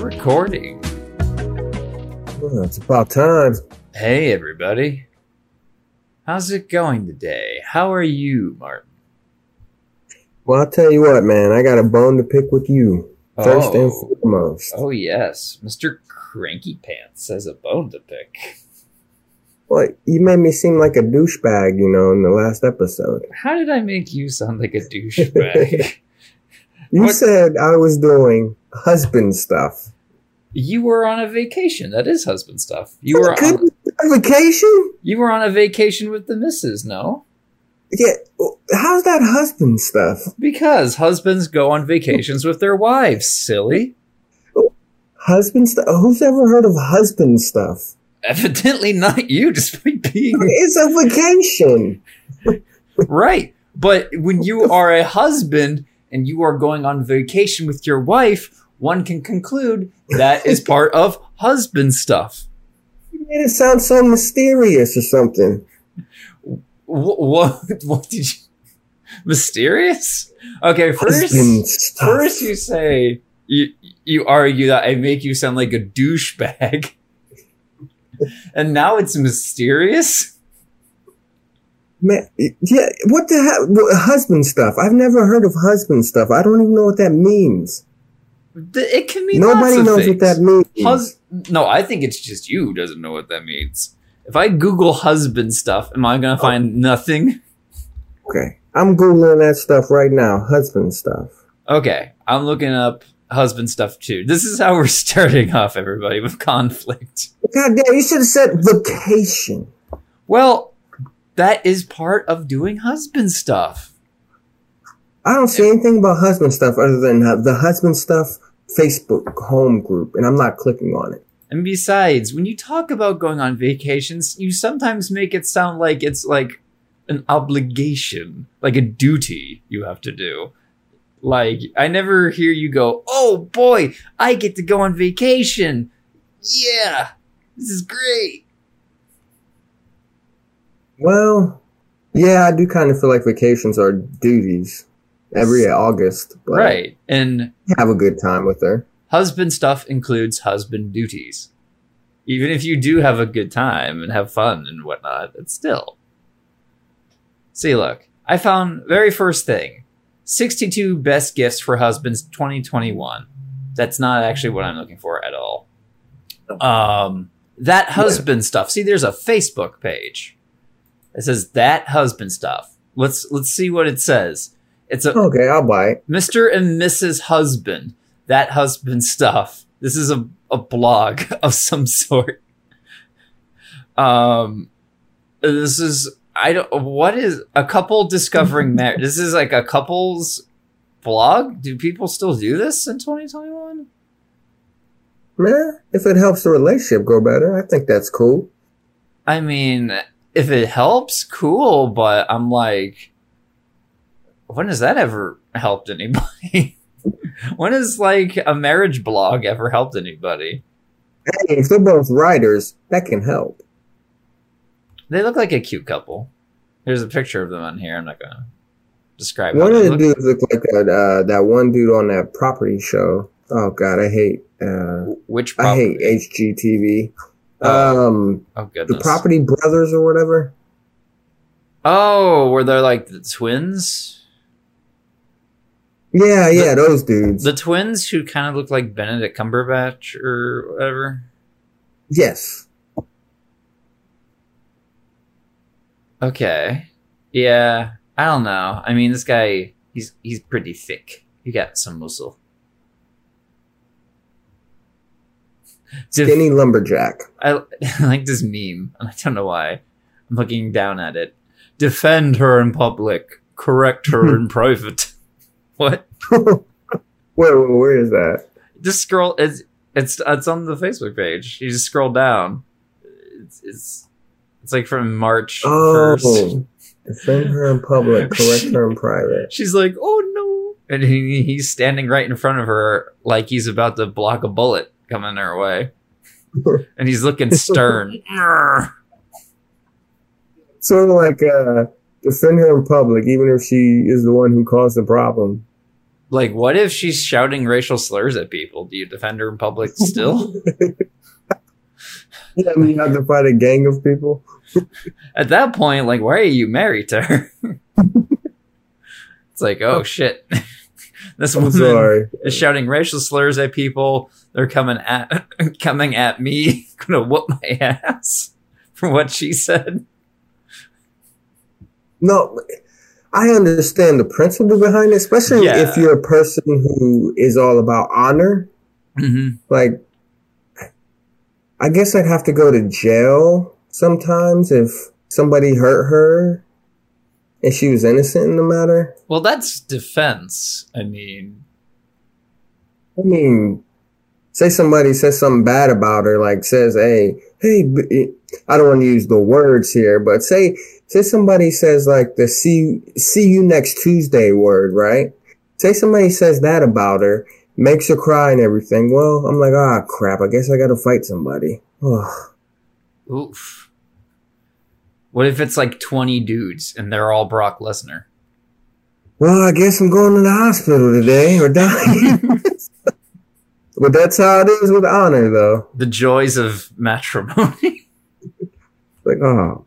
Recording. Well, it's about time. Hey, everybody. How's it going today? How are you, Martin? Well, I'll tell you what, man. I got a bone to pick with you. First and foremost. Oh, yes. Mr. Cranky Pants has a bone to pick. Well, you made me seem like a douchebag, you know, in the last episode. How did I make you sound like a douchebag? You said I was doing husband stuff. You were on a vacation. That is husband stuff. You were on a vacation? You were on a vacation with the missus, no? Yeah. How's that husband stuff? Because husbands go on vacations with their wives, silly. Husband stuff? Who's ever heard of husband stuff? Evidently not you, despite being... It's a vacation. Right. But when you are a husband and you are going on vacation with your wife... One can conclude that is part of husband stuff. You made it sound so mysterious or something. What did you... Mysterious? Okay, first you say... You argue that I make you sound like a douchebag. And now it's mysterious? Man, yeah, what the hell? Husband stuff. I've never heard of husband stuff. I don't even know what that means. It can mean nobody knows what that means. No, I think it's just you who doesn't know what that means. If I Google husband stuff, am I going to find nothing? Okay. I'm Googling that stuff right now. Husband stuff. Okay. I'm looking up husband stuff too. This is how we're starting off, everybody, with conflict. God damn, you should have said vacation. Well, that is part of doing husband stuff. I don't see anything about husband stuff other than the husband stuff Facebook home group, and I'm not clicking on it. And besides, when you talk about going on vacations, you sometimes make it sound like it's like an obligation, like a duty you have to do. Like, I never hear you go, oh boy, I get to go on vacation. Yeah, this is great. Well, yeah, I do kind of feel like vacations are duties. Every August. Right. And have a good time with her. Husband stuff includes husband duties. Even if you do have a good time and have fun and whatnot, it's still. See, look, I found very first thing, 62 best gifts for husbands 2021. That's not actually what I'm looking for at all. That husband stuff. See, there's a Facebook page. It says that husband stuff. Let's see what it says. It's okay, I'll buy it. Mr. and Mrs. Husband. That husband stuff. This is a blog of some sort. This is... What is... A couple discovering marriage. This is like a couple's blog? Do people still do this in 2021? Meh. If it helps the relationship go better, I think that's cool. I mean, if it helps, cool, but I'm like... When has that ever helped anybody? When has, like, a marriage blog ever helped anybody? Hey, if they're both writers, that can help. They look like a cute couple. There's a picture of them on here. I'm not going to describe one of the dudes looked like that one dude on that property show. Oh, God, I hate... Which property? I hate HGTV. Oh, goodness. The Property Brothers or whatever. Oh, were they, like, the twins? Yeah, those dudes. The twins who kind of look like Benedict Cumberbatch or whatever? Yes. Okay. Yeah, I don't know. I mean, this guy, he's pretty thick. He got some muscle. Skinny lumberjack. I like this meme. I don't know why. I'm looking down at it. Defend her in public. Correct her in private. What? Where is that? Just scroll. It's on the Facebook page. You just scroll down. It's like from March 1st. Defend her in public, correct her in private. She's like, oh And he's standing right in front of her like he's about to block a bullet coming her way. And he's looking stern. Sort of like defending the Republic, even if she is the one who caused the problem. Like, what if she's shouting racial slurs at people? Do you defend her in public still? Yeah, I mean, you have to fight a gang of people. At that point, like, why are you married to her? It's like, oh, shit. This woman is shouting racial slurs at people. They're coming at me. I'm gonna whoop my ass for what she said. No, I understand the principle behind it, especially if you're a person who is all about honor. Mm-hmm. Like, I guess I'd have to go to jail sometimes if somebody hurt her and she was innocent in the matter. Well, that's defense. I mean, say somebody says something bad about her, like says, hey, I don't want to use the words here, but say somebody says like the see you next Tuesday word, right? Say somebody says that about her, makes her cry and everything. Well, I'm like, crap, I guess I got to fight somebody. Oof. What if it's like 20 dudes and they're all Brock Lesnar? Well, I guess I'm going to the hospital today or dying. But that's how it is with honor, though. The joys of matrimony. Like, oh.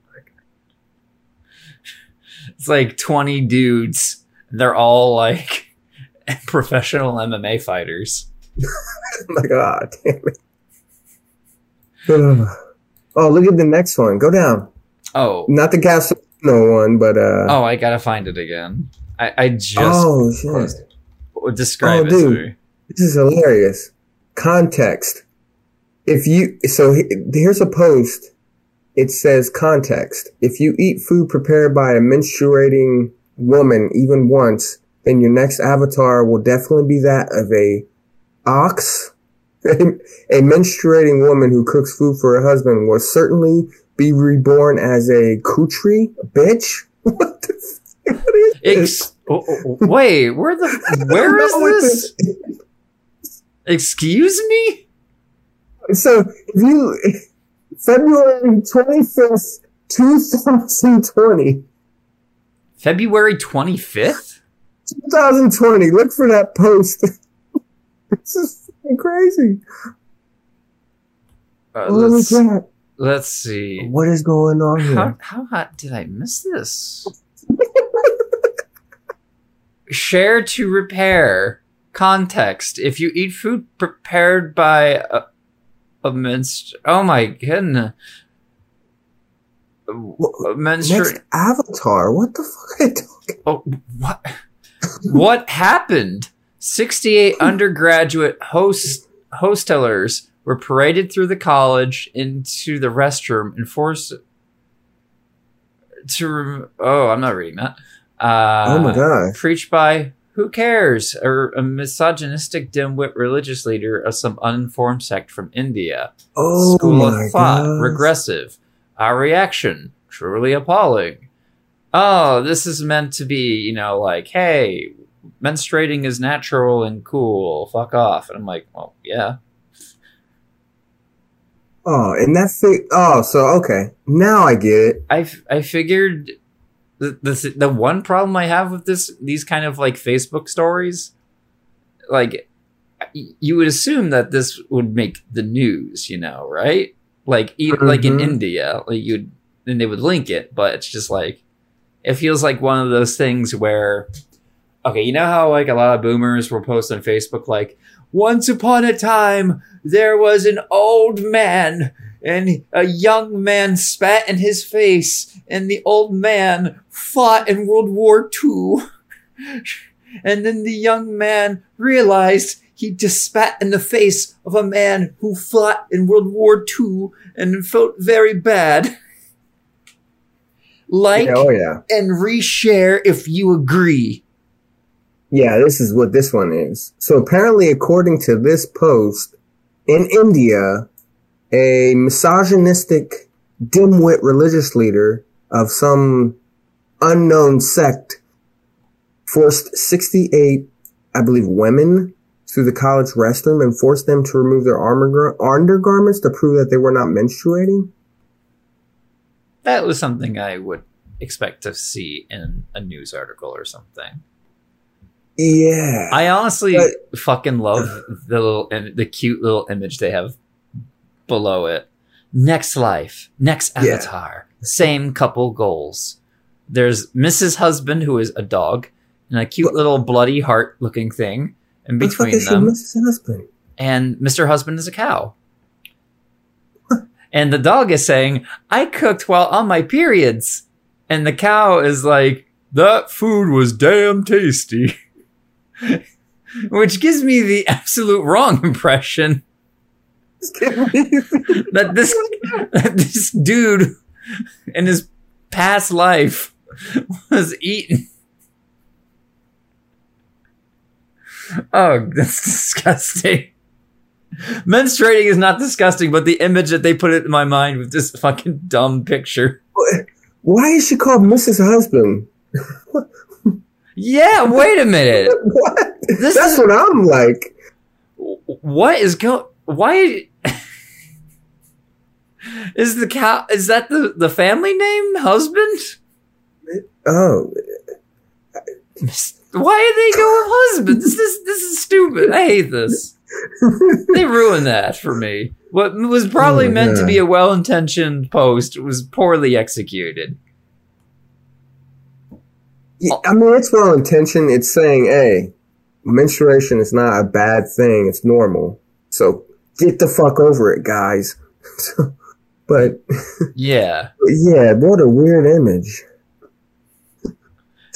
It's like 20 dudes. They're all like professional MMA fighters. My God, damn it. Oh, look at the next one. Go down. Oh. Not the Gasolino one, but... Oh, I gotta find it again. I just... Oh, shit. Describe it to me. This is hilarious. Context. Here's a post. It says context. If you eat food prepared by a menstruating woman even once, then your next avatar will definitely be that of a ox. A menstruating woman who cooks food for her husband will certainly be reborn as a coochie bitch. What the fuck is this? Wait, where is this? Excuse me? So February 25th, 2020. February 25th? 2020. Look for that post. This is crazy. Let's see. What is going on here? How hot did I miss this? Share to repair. Context. If you eat food prepared by oh my goodness. Next avatar? What the fuck are you talking about? Oh, what? What happened? 68 undergraduate hostelers were paraded through the college into the restroom and forced to... I'm not reading that. Oh my God. Preached by... Who cares? A misogynistic dimwit religious leader of some uninformed sect from India. Oh, school of thought. Gosh. Regressive. Our reaction. Truly appalling. Oh, this is meant to be, like, hey, menstruating is natural and cool. Fuck off. And I'm like, well, yeah. Oh, and that's the... Oh, so, okay. Now I get it. I figured... The one problem I have with these kind of like Facebook stories, like you would assume that this would make the news, right? Like like in India, like they would link it, but it's just like it feels like one of those things where, okay, you know how like a lot of boomers will post on Facebook like, once upon a time there was an old man. And a young man spat in his face, and the old man fought in World War II. And then the young man realized he just spat in the face of a man who fought in World War II and felt very bad. And reshare if you agree. Yeah, this is what this one is. So apparently, according to this post, in India... a misogynistic, dimwit religious leader of some unknown sect forced 68 I believe, women through the college restroom and forced them to remove their undergarments to prove that they were not menstruating? That was something I would expect to see in a news article or something. Yeah. I honestly fucking love the cute little image they have below it. Next life, next avatar, same couple goals. There's Mrs. Husband, who is a dog, and a cute little bloody heart-looking thing in between them. Mrs. Husband? And Mr. Husband is a cow. And the dog is saying, I cooked while on my periods. And the cow is like, that food was damn tasty. Which gives me the absolute wrong impression that this dude in his past life was eaten. Oh, that's disgusting. Menstruating is not disgusting, but the image that they put it in my mind with this fucking dumb picture. Why is she called Mrs. Husband? Yeah, wait a minute. What? That's what I'm like. What is going... Why... Is the cow... Is that the family name? Husband? Oh. Why are they going with husband? This is stupid. I hate this. They ruined that for me. What was probably meant to be a well-intentioned post was poorly executed. Yeah, I mean, it's well-intentioned. It's saying, hey, menstruation is not a bad thing. It's normal. So get the fuck over it, guys. But yeah. Yeah, what a weird image.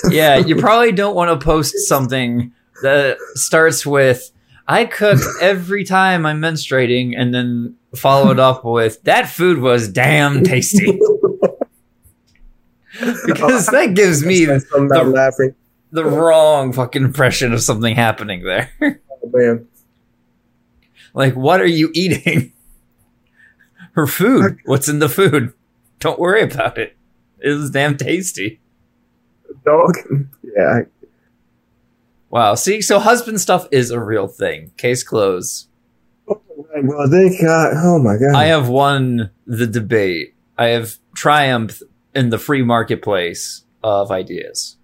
Yeah, you probably don't want to post something that starts with, I cook every time I'm menstruating, and then followed up with, that food was damn tasty. Because that gives me the wrong fucking impression of something happening there. Oh, man. Like, what are you eating? Her food. What's in the food? Don't worry about it. It was damn tasty. Dog. Yeah. Wow. See, so husband stuff is a real thing. Case closed. Oh, well, they got. Oh my god. I have won the debate. I have triumphed in the free marketplace of ideas.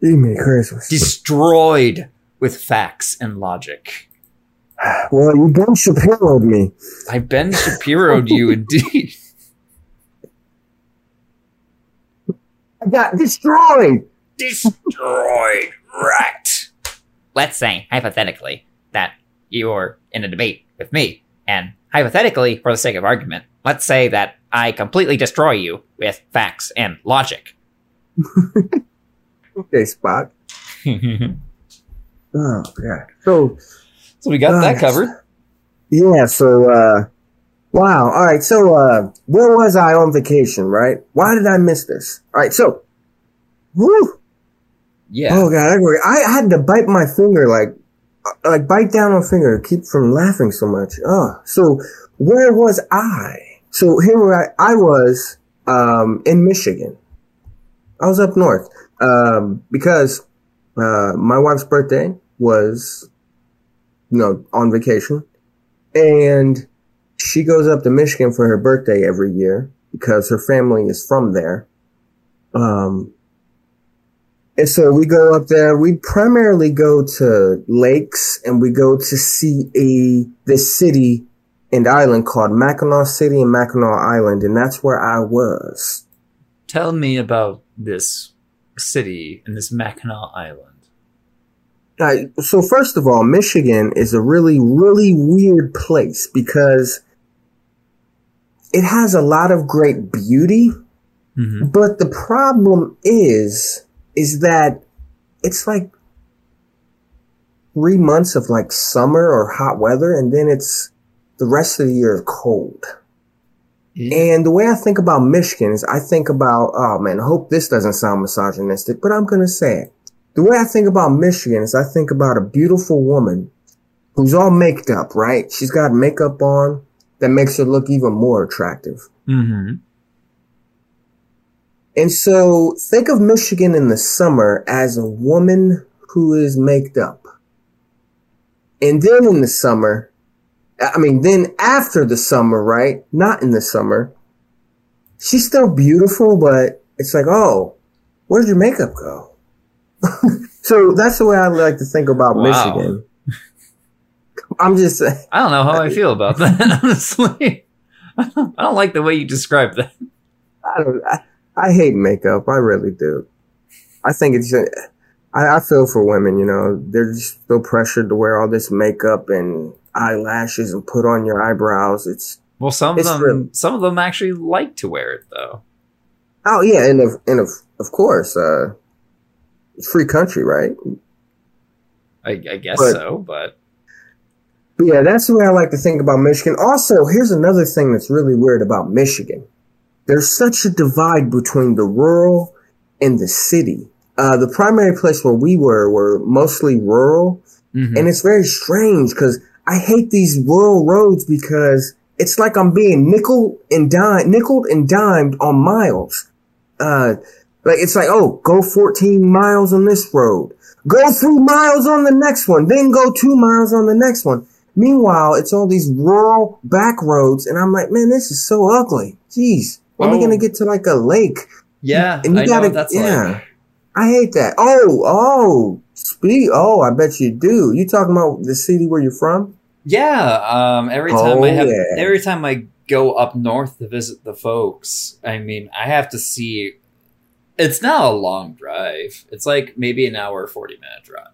Give me Christmas. Destroyed with facts and logic. Well, you Ben Shapiro'd me. I Ben Shapiro'd you, indeed. I got destroyed. Destroyed. Right. Let's say, hypothetically, that you're in a debate with me. And hypothetically, for the sake of argument, let's say that I completely destroy you with facts and logic. Okay, Spock. Oh, yeah. So we got that covered. Yeah, so, wow. All right, so where was I on vacation, right? Why did I miss this? All right, so, whew. Yeah. Oh, God, I had to bite my finger, like bite down my finger to keep from laughing so much. Oh, so where was I? So here I was in Michigan. I was up north because my wife's birthday was... No, on vacation. And she goes up to Michigan for her birthday every year because her family is from there. And so we go up there. We primarily go to lakes, and we go to see this city and island called Mackinac City and Mackinac Island. And that's where I was. Tell me about this city and this Mackinac Island. So first of all, Michigan is a really, really weird place because it has a lot of great beauty, mm-hmm. but the problem is that it's like 3 months of like summer or hot weather, and then it's the rest of the year cold. Mm-hmm. And the way I think about Michigan is I think about, oh man, I hope this doesn't sound misogynistic, but I'm going to say it. The way I think about Michigan is I think about a beautiful woman who's all made up, right? She's got makeup on that makes her look even more attractive. Mm-hmm. And so think of Michigan in the summer as a woman who is made up. And then in the summer, I mean, then after the summer, right? Not in the summer. She's still beautiful, but it's like, oh, where'd your makeup go? So that's the way I like to think about Michigan. I'm just saying. I don't know how I feel about that, honestly. I don't like the way you describe that. I hate makeup. I really do. I think it's... I feel for women, you know. They're just so pressured to wear all this makeup and eyelashes and put on your eyebrows. Some of them actually like to wear it, though. Oh, yeah. And of course, it's free country, right? I guess, but... Yeah, that's the way I like to think about Michigan. Also, here's another thing that's really weird about Michigan. There's such a divide between the rural and the city. The primary place where we were mostly rural. Mm-hmm. And it's very strange because I hate these rural roads because it's like I'm being nickeled and dimed on miles. Like it's like, oh, go 14 miles on this road. Go 3 miles on the next one. Then go 2 miles on the next one. Meanwhile, it's all these rural back roads, and I'm like, man, this is so ugly. Jeez, when are we gonna get to like a lake? Yeah, and I know what that's like. I hate that. Oh, I bet you do. You talking about the city where you're from? Yeah. Every time I go up north to visit the folks, I mean, I have to see. It's not a long drive. It's like maybe an hour 40-minute drive.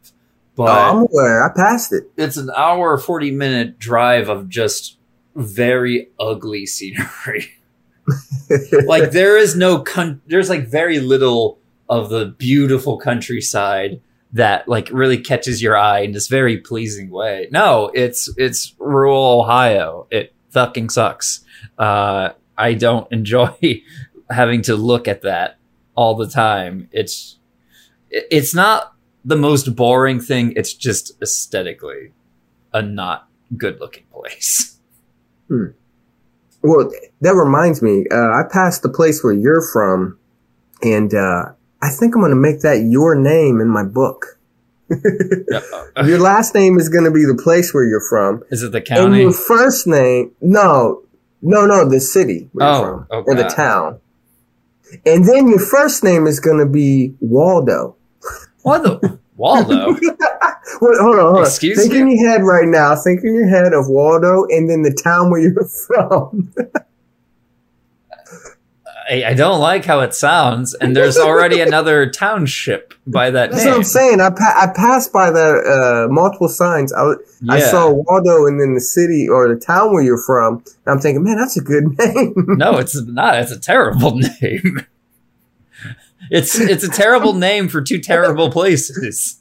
But I'm aware. I passed it. It's an hour 40-minute drive of just very ugly scenery. Like there's like very little of the beautiful countryside that like really catches your eye in this very pleasing way. No, it's rural Ohio. It fucking sucks. I don't enjoy having to look at that all the time. It's not the most boring thing. It's just aesthetically a not good looking place. Hmm. Well, that reminds me, I passed the place where you're from, and I think I'm going to make that your name in my book. Your last name is going to be the place where you're from. Is it the county? And your first name? No, the city where you're from, or the town. And then your first name is going to be Waldo. Waldo? Wait, hold on. Excuse me? Think in your head right now. Think in your head of Waldo and then the town where you're from. I don't like how it sounds. And there's already another township by that name. That's what I'm saying. I passed by the multiple signs. I saw Waldo and then the city or the town where you're from. And I'm thinking, man, that's a good name. No, it's not. It's a terrible name. It's a terrible name for two terrible places.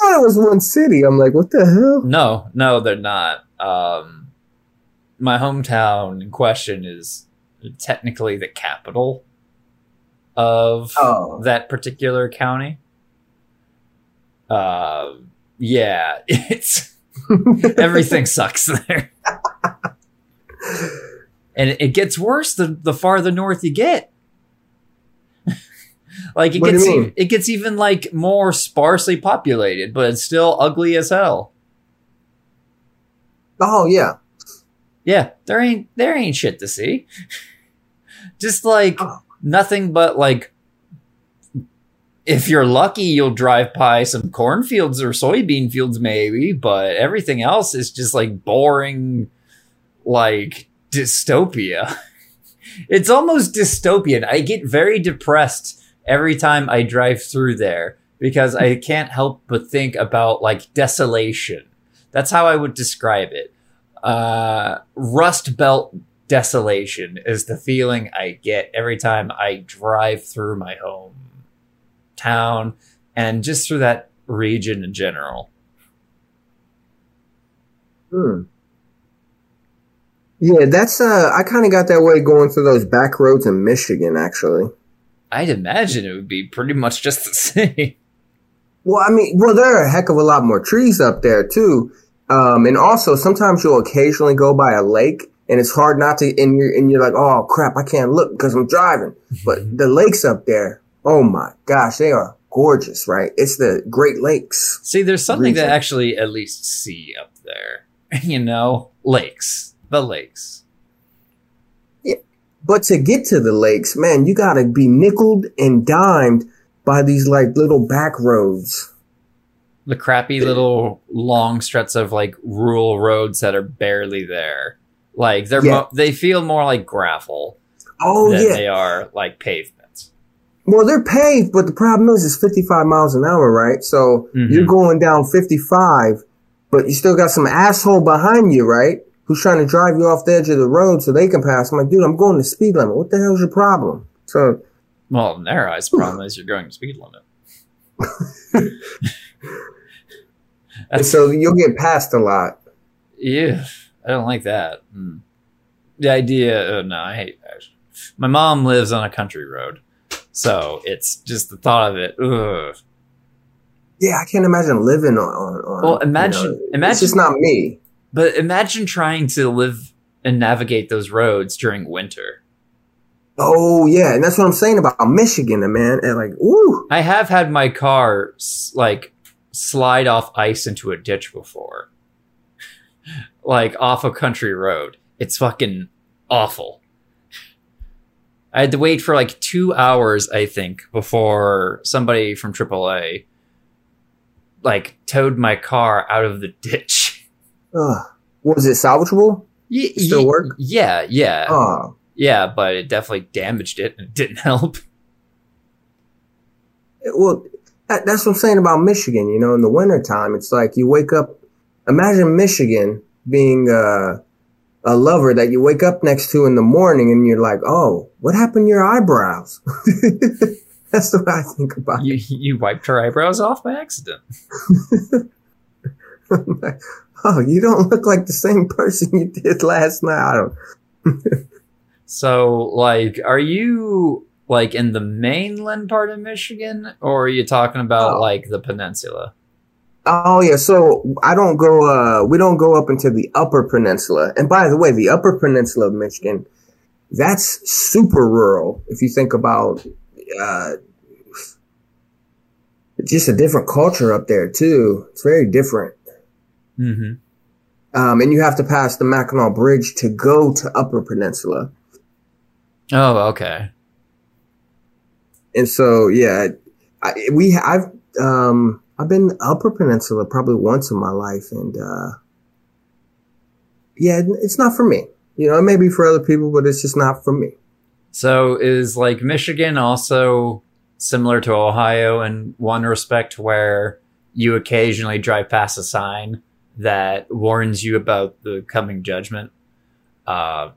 I thought it was one city. I'm like, what the hell? No, they're not. My hometown in question is technically the capital of that particular county. Yeah, it's everything sucks there. And it gets worse the farther north you get. Like it gets even like more sparsely populated, but it's still ugly as hell. Oh yeah. Yeah, there ain't shit to see. Just like nothing but like, if you're lucky, you'll drive by some cornfields or soybean fields maybe, but everything else is just like boring, like dystopia. It's almost dystopian. I get very depressed every time I drive through there because I can't help but think about like desolation. That's how I would describe it. Rust Belt desolation is the feeling I get every time I drive through my home town and just through that region in general. Yeah, that's I kind of got that way going through those back roads in Michigan, actually. I'd imagine it would be pretty much just the same. Well, I mean, there are a heck of a lot more trees up there too. And also sometimes you'll occasionally go by a lake and it's hard not to, and you're like, oh crap, I can't look because I'm driving, but the lakes up there, oh my gosh, they are gorgeous, right? It's the Great Lakes. See, there's something to actually at least see up there. You know, lakes, the lakes. Yeah. But to get to the lakes, man, you got to be nickeled and dimed by these like little back roads. The crappy little long stretches of like rural roads that are barely there. Like they're they feel more like gravel than they are like pavements. Well, they're paved, but the problem is it's 55 miles an hour, right? So you're going down 55, but you still got some asshole behind you, right? Who's trying to drive you off the edge of the road so they can pass. I'm like, dude, I'm going the speed limit. What the hell's your problem? So, well, in their eyes, the problem is you're going the speed limit. And so you'll get passed a lot. Yeah, I don't like that. The idea, no, I hate that. My mom lives on a country road, so it's just the thought of it. Ugh. Yeah, I can't imagine living on well, imagine, you know, imagine. It's just not me. But imagine trying to live and navigate those roads during winter. Oh, yeah. And that's what I'm saying about Michigan, man. And like, ooh. I have had my car like slide off ice into a ditch before. Like off a country road. It's fucking awful. I had to wait for like 2 hours, I think, before somebody from AAA like towed my car out of the ditch. Was it salvageable? Still work? Yeah. Yeah, but it definitely damaged it and it didn't help. Well, that's what I'm saying about Michigan, you know, in the wintertime. It's like you wake up. Imagine Michigan being a lover that you wake up next to in the morning and you're like, oh, what happened to your eyebrows? That's what I think about. You wiped her eyebrows off by accident. I'm like, oh, you don't look like the same person you did last night. I don't. So, like, are you, like, in the mainland part of Michigan, or are you talking about, like, the peninsula? Oh, yeah. So, I don't go, we don't go up into the upper peninsula. And by the way, the upper peninsula of Michigan, that's super rural. If you think about, just a different culture up there, too. It's very different. Mm-hmm. And you have to pass the Mackinac Bridge to go to upper peninsula. Oh, okay. And so, yeah, I've been upper peninsula probably once in my life, and yeah, it's not for me. You know, it may be for other people, but it's just not for me. So, is like Michigan also similar to Ohio in one respect, where you occasionally drive past a sign that warns you about the coming judgment? Like,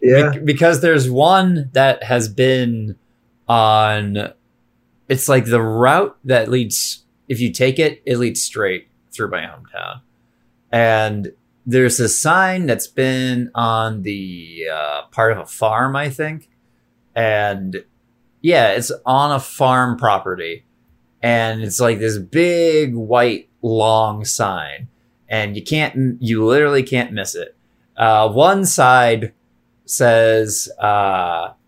yeah. Because there's one that has been on, it's like the route that leads, if you take it, it leads straight through my hometown. And there's a sign that's been on the part of a farm, I think. And yeah, it's on a farm property. And it's like this big, white, long sign. And you literally can't miss it. One side says, beware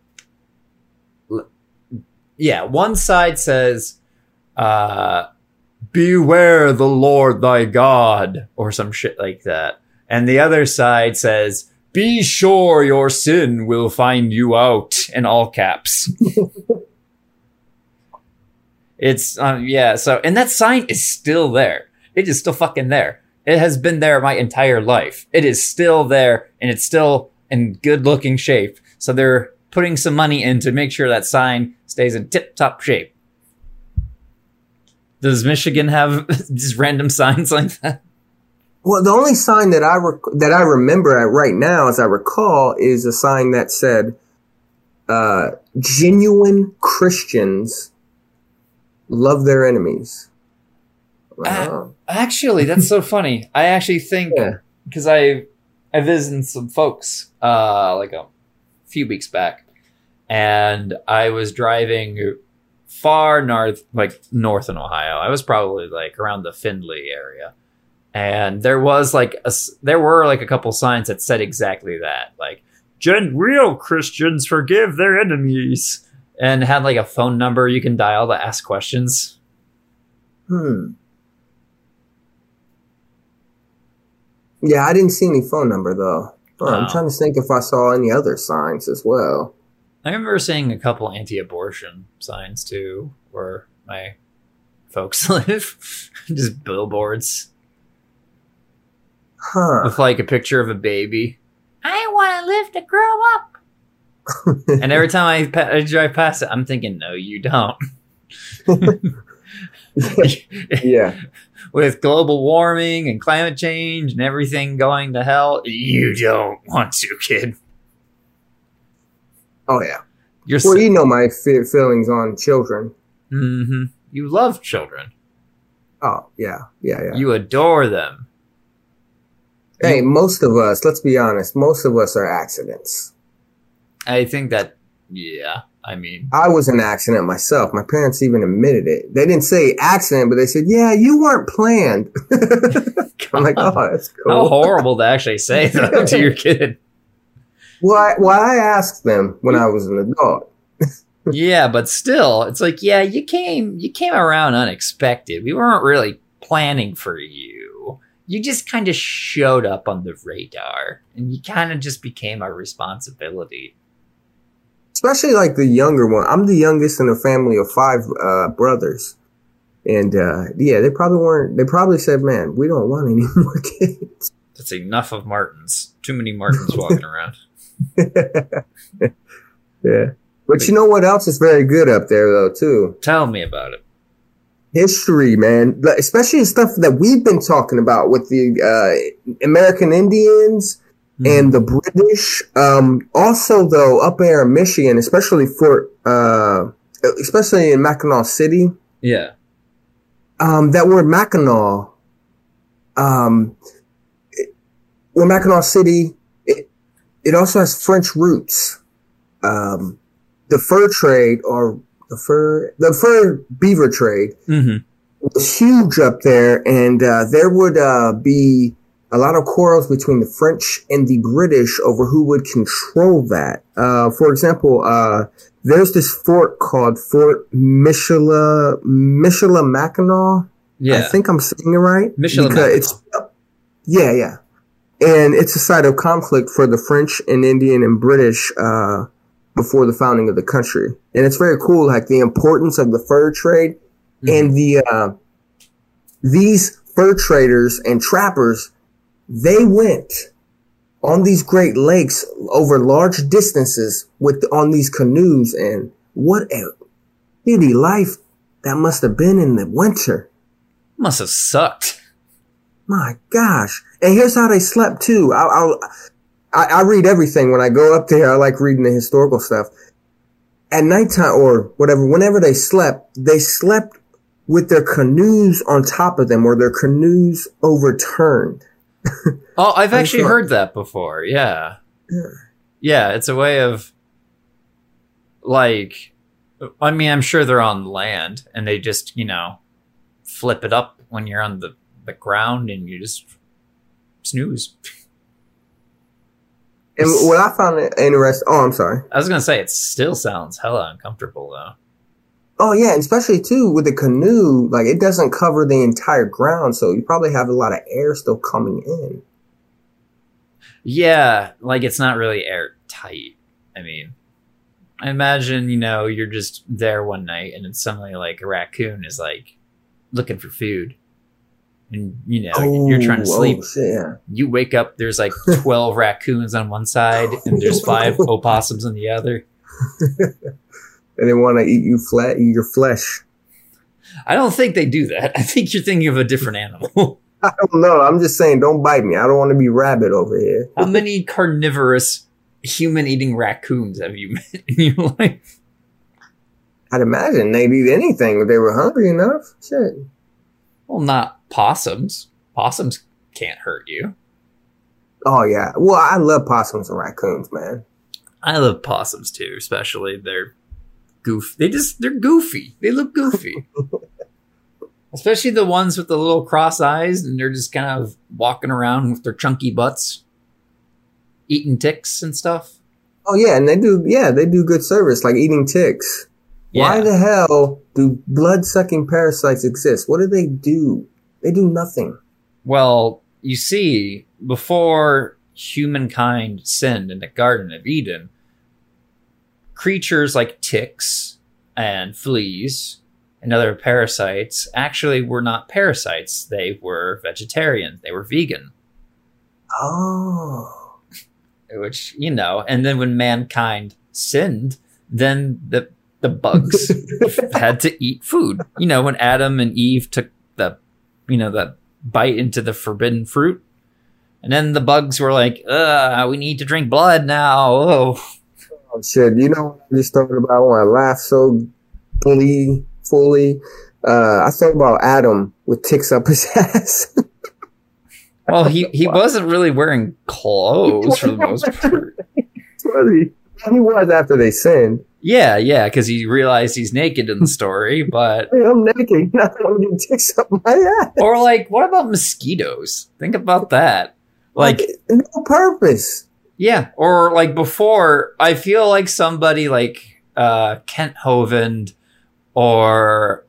the Lord thy God, or some shit like that. And the other side says, be sure your sin will find you out, in all caps. It's, and that sign is still there. It is still fucking there. It has been there my entire life. It is still there, and it's still in good-looking shape. So they're putting some money in to make sure that sign stays in tip-top shape. Does Michigan have just random signs like that? Well, the only sign that I remember right now, as I recall, is a sign that said, genuine Christians love their enemies. Wow. Actually, that's so funny. I actually think, because I visited some folks like a few weeks back, and I was driving far north, like north in Ohio. I was probably like around the Findlay area, and there were like a couple signs that said exactly that, like real Christians forgive their enemies, and had like a phone number you can dial to ask questions. Yeah, I didn't see any phone number though. Oh. I'm trying to think if I saw any other signs as well. I remember seeing a couple anti-abortion signs too, where my folks live. Just billboards. Huh. With like a picture of a baby. I want to live to grow up. And every time I drive past it, I'm thinking, no, you don't. Yeah. With global warming and climate change and everything going to hell, you don't want to, kid. Oh, yeah. You know my feelings on children. Mm-hmm. You love children. Oh, yeah. Yeah, yeah. You adore them. Hey, most of us, let's be honest, most of us are accidents. I think that, yeah, I mean. I was an accident myself. My parents even admitted it. They didn't say accident, but they said, yeah, you weren't planned. I'm like, oh, that's cool. How horrible to actually say that to your kid. Well, I asked them when I was an adult. Yeah, but still, it's like, yeah, you came around unexpected. We weren't really planning for you. You just kind of showed up on the radar, and you kind of just became our responsibility. Especially like the younger one. I'm the youngest in a family of five brothers, and yeah, they probably weren't. They probably said, "Man, we don't want any more kids. That's enough of Martins. Too many Martins walking around." Yeah, but you know what else is very good up there though too? Tell me about it. History, man, especially the stuff that we've been talking about with the American Indians and the British. Also though, up there in Michigan, especially in Mackinac City, that word Mackinac, well, Mackinac City, it also has French roots. The fur trade, or the fur beaver trade, was huge up there, and there would be a lot of quarrels between the French and the British over who would control that. For example, there's this fort called Fort Michilimackinac. Yeah, I think I'm saying it right. Michilimackinac. Yeah, yeah. And it's a site of conflict for the French and Indian and British before the founding of the country. And it's very cool, like the importance of the fur trade and these fur traders and trappers, they went on these great lakes over large distances on these canoes. And what a shitty life that must have been in the winter. Must have sucked. My gosh. And here's how they slept, too. I read everything when I go up there. I like reading the historical stuff. At nighttime or whatever, whenever they slept with their canoes on top of them or their canoes overturned. Oh, I've actually heard that before. Yeah. Yeah, it's a way of, like, I mean, I'm sure they're on land and they just, you know, flip it up when you're on the ground and you just snooze. And what I found interesting, I'm sorry. I was going to say, it still sounds hella uncomfortable though. Oh yeah. And especially too with the canoe, like it doesn't cover the entire ground. So you probably have a lot of air still coming in. Yeah. Like it's not really airtight. I mean, I imagine, you know, you're just there one night and then suddenly like a raccoon is like looking for food. And, you know, you're trying to sleep. Oh, yeah. You wake up, there's like 12 raccoons on one side and there's 5 opossums on the other. And they want to eat your flesh. I don't think they do that. I think you're thinking of a different animal. I don't know. I'm just saying, don't bite me. I don't want to be rabid over here. How many carnivorous human-eating raccoons have you met in your life? I'd imagine they'd eat anything if they were hungry enough. Shit. Well, not possums. Possums can't hurt you. Oh, yeah. Well, I love possums and raccoons, man. I love possums, too, especially. They're goofy. They look goofy. Especially the ones with the little cross eyes, and they're just kind of walking around with their chunky butts, eating ticks and stuff. Oh yeah, and they do good service, like eating ticks. Yeah. Why the hell do blood-sucking parasites exist? What do they do? They do nothing. Well, you see, before humankind sinned in the Garden of Eden, creatures like ticks and fleas and other parasites actually were not parasites. They were vegetarian. They were vegan. Oh. Which, you know, and then when mankind sinned, then the bugs had to eat food. You know, when Adam and Eve took the bite into the forbidden fruit, and then the bugs were like, we need to drink blood now. Oh shit. You know what I just thought about? I want to laugh so fully. I thought about Adam with ticks up his ass. Well, he wasn't really wearing clothes for the most part. He was after they sinned. Yeah, because he realized he's naked in the story, but... Hey, I'm naked. I don't get ticks up my ass. Or, like, what about mosquitoes? Think about that. Like... No purpose. Yeah, or, like, before, I feel like somebody like Kent Hovind or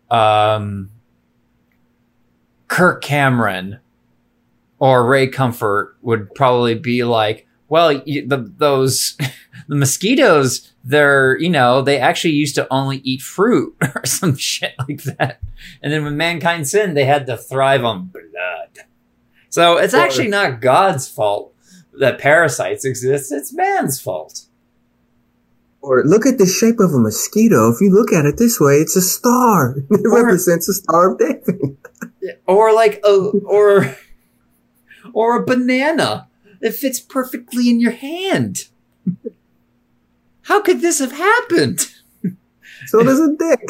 Kirk Cameron or Ray Comfort would probably be like, well, the mosquitoes... They're, you know, they actually used to only eat fruit or some shit like that. And then when mankind sinned, they had to thrive on blood. So it's actually not God's fault that parasites exist. It's man's fault. Or look at the shape of a mosquito. If you look at it this way, it's a star. It represents a Star of David. Or like a banana. It fits perfectly in your hand. How could this have happened? So does a dick.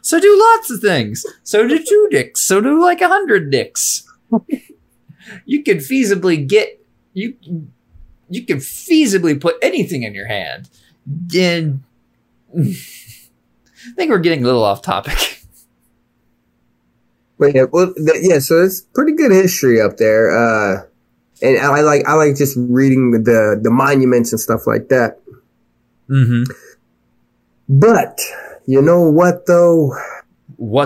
So do lots of things. So do 2 dicks. So do like 100 dicks. You could feasibly you could feasibly put anything in your hand. And I think we're getting a little off topic. But yeah, so it's pretty good history up there. And I like just reading the monuments and stuff like that. Mm-hmm. But you know what though?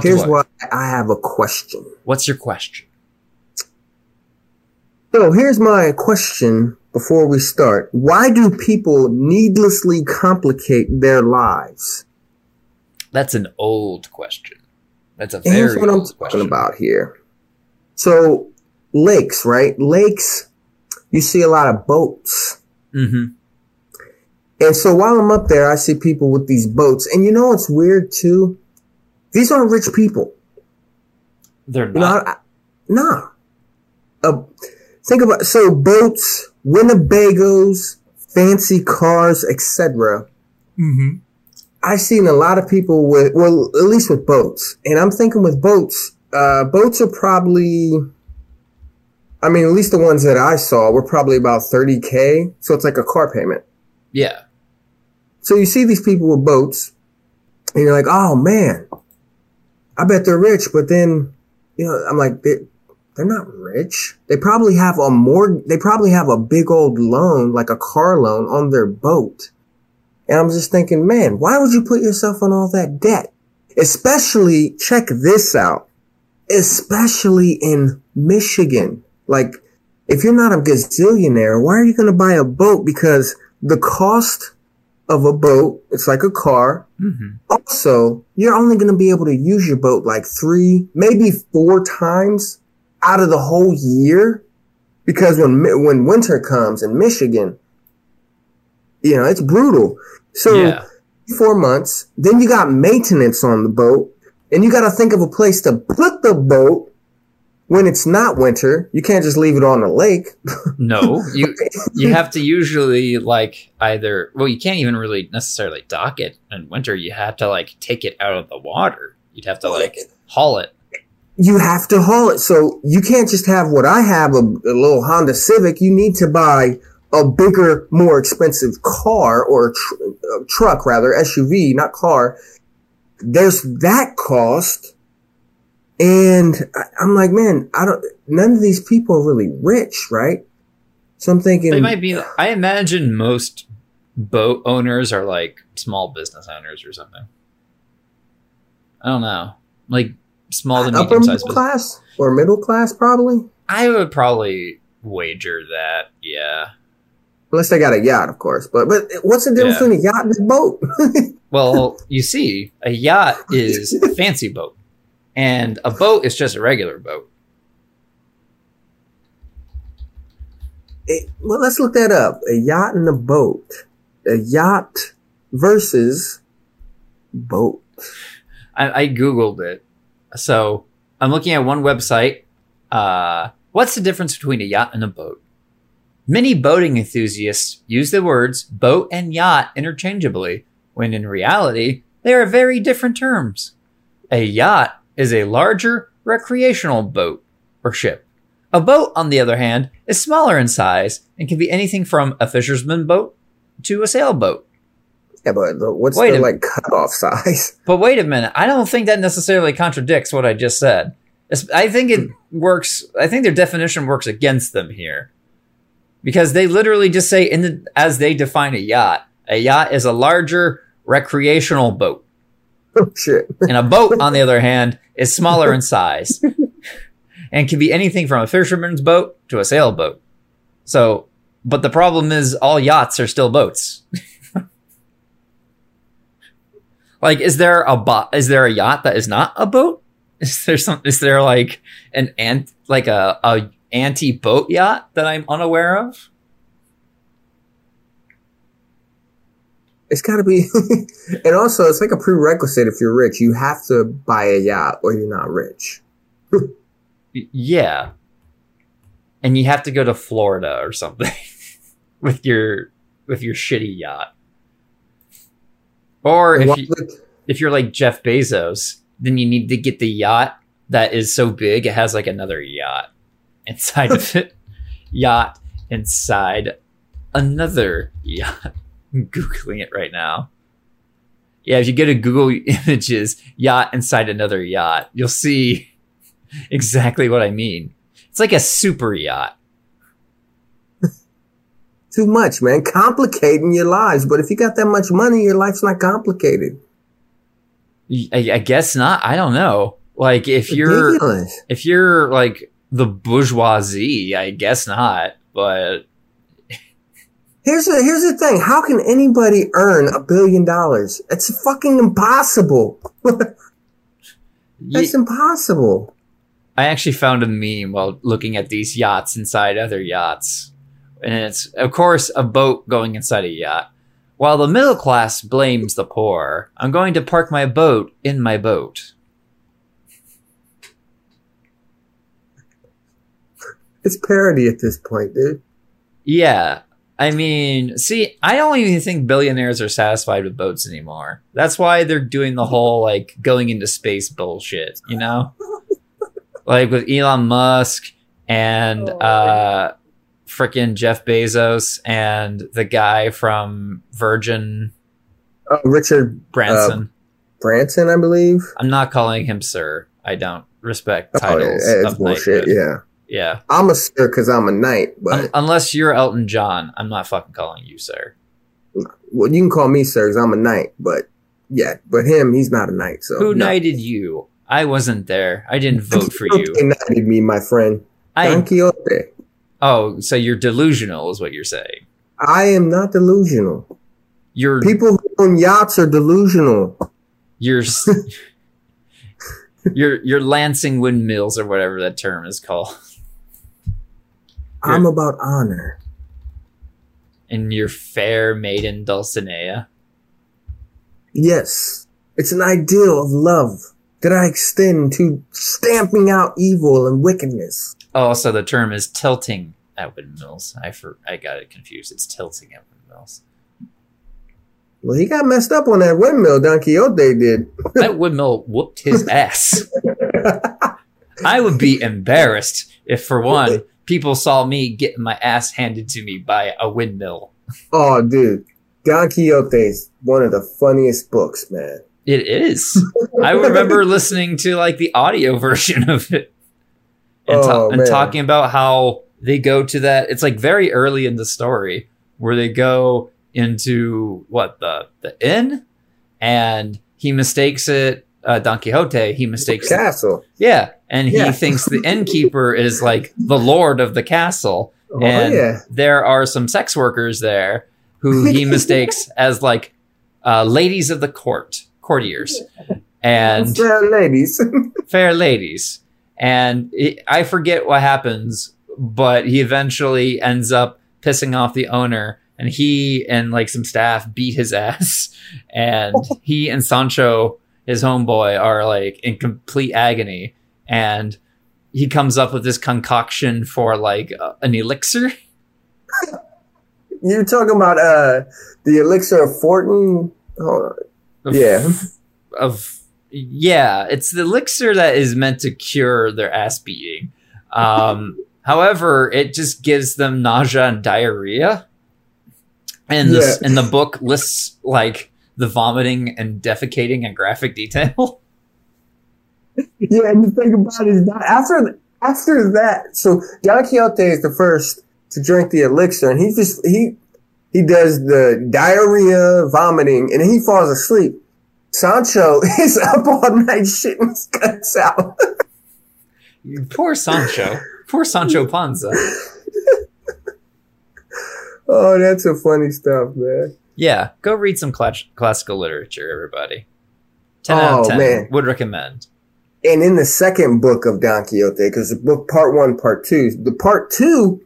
Here's why I have a question. What's your question? So here's my question before we start. Why do people needlessly complicate their lives? That's an old question. That's a very old question. Here's what I'm talking about here. So lakes, right? Lakes, you see a lot of boats. Mm-hmm. And so while I'm up there, I see people with these boats. And you know what's weird, too? These aren't rich people. They're not. Think about it. So boats, Winnebagos, fancy cars, etc. Mm-hmm. I've seen a lot of people at least with boats. And I'm thinking with boats, boats are probably... I mean, at least the ones that I saw were probably about $30,000. So it's like a car payment. Yeah. So you see these people with boats and you're like, oh man, I bet they're rich. But then, you know, I'm like, they're not rich. They probably have a big old loan, like a car loan on their boat. And I'm just thinking, man, why would you put yourself on all that debt? Especially, check this out, especially in Michigan. Like, if you're not a gazillionaire, why are you going to buy a boat? Because the cost of a boat, it's like a car. Mm-hmm. Also, you're only going to be able to use your boat like 3, maybe 4 times out of the whole year. Because when winter comes in Michigan, you know, it's brutal. So 4 months, then you got maintenance on the boat, and you got to think of a place to put the boat. When it's not winter, you can't just leave it on a lake. No, you have to usually like either, well, you can't even really necessarily dock it in winter. You have to like take it out of the water. You'd have to like haul it. You have to haul it. So you can't just have what I have, a little Honda Civic. You need to buy a bigger, more expensive car or truck rather, SUV, not car. There's that cost. And I'm like, man, none of these people are really rich, right? So I'm thinking... I imagine most boat owners are like small business owners or something. I don't know. Like small to medium sized class or middle class, probably. I would probably wager that. Yeah. Unless they got a yacht, of course. But what's the difference between a yacht and a boat? Well, you see, a yacht is a fancy boat. And a boat is just a regular boat. Well, let's look that up. A yacht and a boat. A yacht versus boat. I Googled it. So I'm looking at one website. What's the difference between a yacht and a boat? Many boating enthusiasts use the words boat and yacht interchangeably, when in reality, they are very different terms. A yacht is a larger recreational boat or ship. A boat, on the other hand, is smaller in size and can be anything from a fisherman's boat to a sailboat. Yeah, but what's the cutoff size? But wait a minute. I don't think that necessarily contradicts what I just said. I think it works. I think their definition works against them here. Because they literally just say, as they define a yacht is a larger recreational boat. Oh, shit. And a boat, on the other hand, is smaller in size and can be anything from a fisherman's boat to a sailboat. So, but the problem is all yachts are still boats. Like, is there a yacht that is not a boat? Is there like an ant, like a anti-boat yacht that I'm unaware of? It's got to be. And also, it's like a prerequisite if you're rich. You have to buy a yacht or you're not rich. Yeah. And you have to go to Florida or something with your shitty yacht. Or if you're like Jeff Bezos, then you need to get the yacht that is so big it has like another yacht inside of it. Yacht inside another yacht. I'm Googling it right now. Yeah, if you go to Google Images, yacht inside another yacht, you'll see exactly what I mean. It's like a super yacht. Too much, man. Complicating your lives. But if you got that much money, your life's not complicated. I guess not. I don't know. Like if you're like the bourgeoisie, I guess not. But here's the thing. How can anybody earn $1 billion? It's fucking impossible. It's impossible. I actually found a meme while looking at these yachts inside other yachts. And it's, of course, a boat going inside a yacht. While the middle class blames the poor, I'm going to park my boat in my boat. It's parody at this point, dude. Yeah. I mean, see, I don't even think billionaires are satisfied with boats anymore. That's why they're doing the whole, like, going into space bullshit, you know? Like, with Elon Musk and freaking Jeff Bezos and the guy from Virgin... Richard Branson. Branson, I believe. I'm not calling him sir. I don't respect titles. Oh, it's bullshit, yeah. Yeah, I'm a sir because I'm a knight. But unless you're Elton John, I'm not fucking calling you sir. Well, you can call me sir because I'm a knight. But yeah, but him, he's not a knight. So who knighted you? I wasn't there. I didn't vote for you. They knighted me, my friend. Don Quixote. Oh, so you're delusional is what you're saying. I am not delusional. People who own yachts are delusional. You're. You're lancing windmills or whatever that term is called. I'm about honor. And your fair maiden Dulcinea. Yes. It's an ideal of love that I extend to stamping out evil and wickedness. Oh, so the term is tilting at windmills. I got it confused. It's tilting at windmills. Well, he got messed up on that windmill, Don Quixote did. That windmill whooped his ass. I would be embarrassed if, for one, people saw me getting my ass handed to me by a windmill. Oh, dude. Don Quixote is one of the funniest books, man. It is. I remember listening to like the audio version of it and talking about how they go to that. It's like very early in the story where they go into what the inn, and he mistakes it. Don Quixote, he mistakes the castle. Yeah, and he thinks the innkeeper is like the lord of the castle, there are some sex workers there who he mistakes as like ladies of the courtiers, and fair ladies. And I forget what happens, but he eventually ends up pissing off the owner, and he and like some staff beat his ass, and he and Sancho, his homeboy, are like in complete agony. And he comes up with this concoction for like an elixir. You're talking about the elixir of Fortin? It's the elixir that is meant to cure their ass beating. However, it just gives them nausea and diarrhea. And the book lists like the vomiting and defecating in graphic detail. Yeah, and the thing about it is that after that, so Don Quixote is the first to drink the elixir, and he does the diarrhea, vomiting, and he falls asleep. Sancho is up all night shitting his guts out. Poor Sancho. Poor Sancho Panza. Oh, that's some funny stuff, man. Yeah, go read some classical literature, everybody. 10 out of 10. Man. Would recommend. And in the second book of Don Quixote, because the book part one, part two, the part two,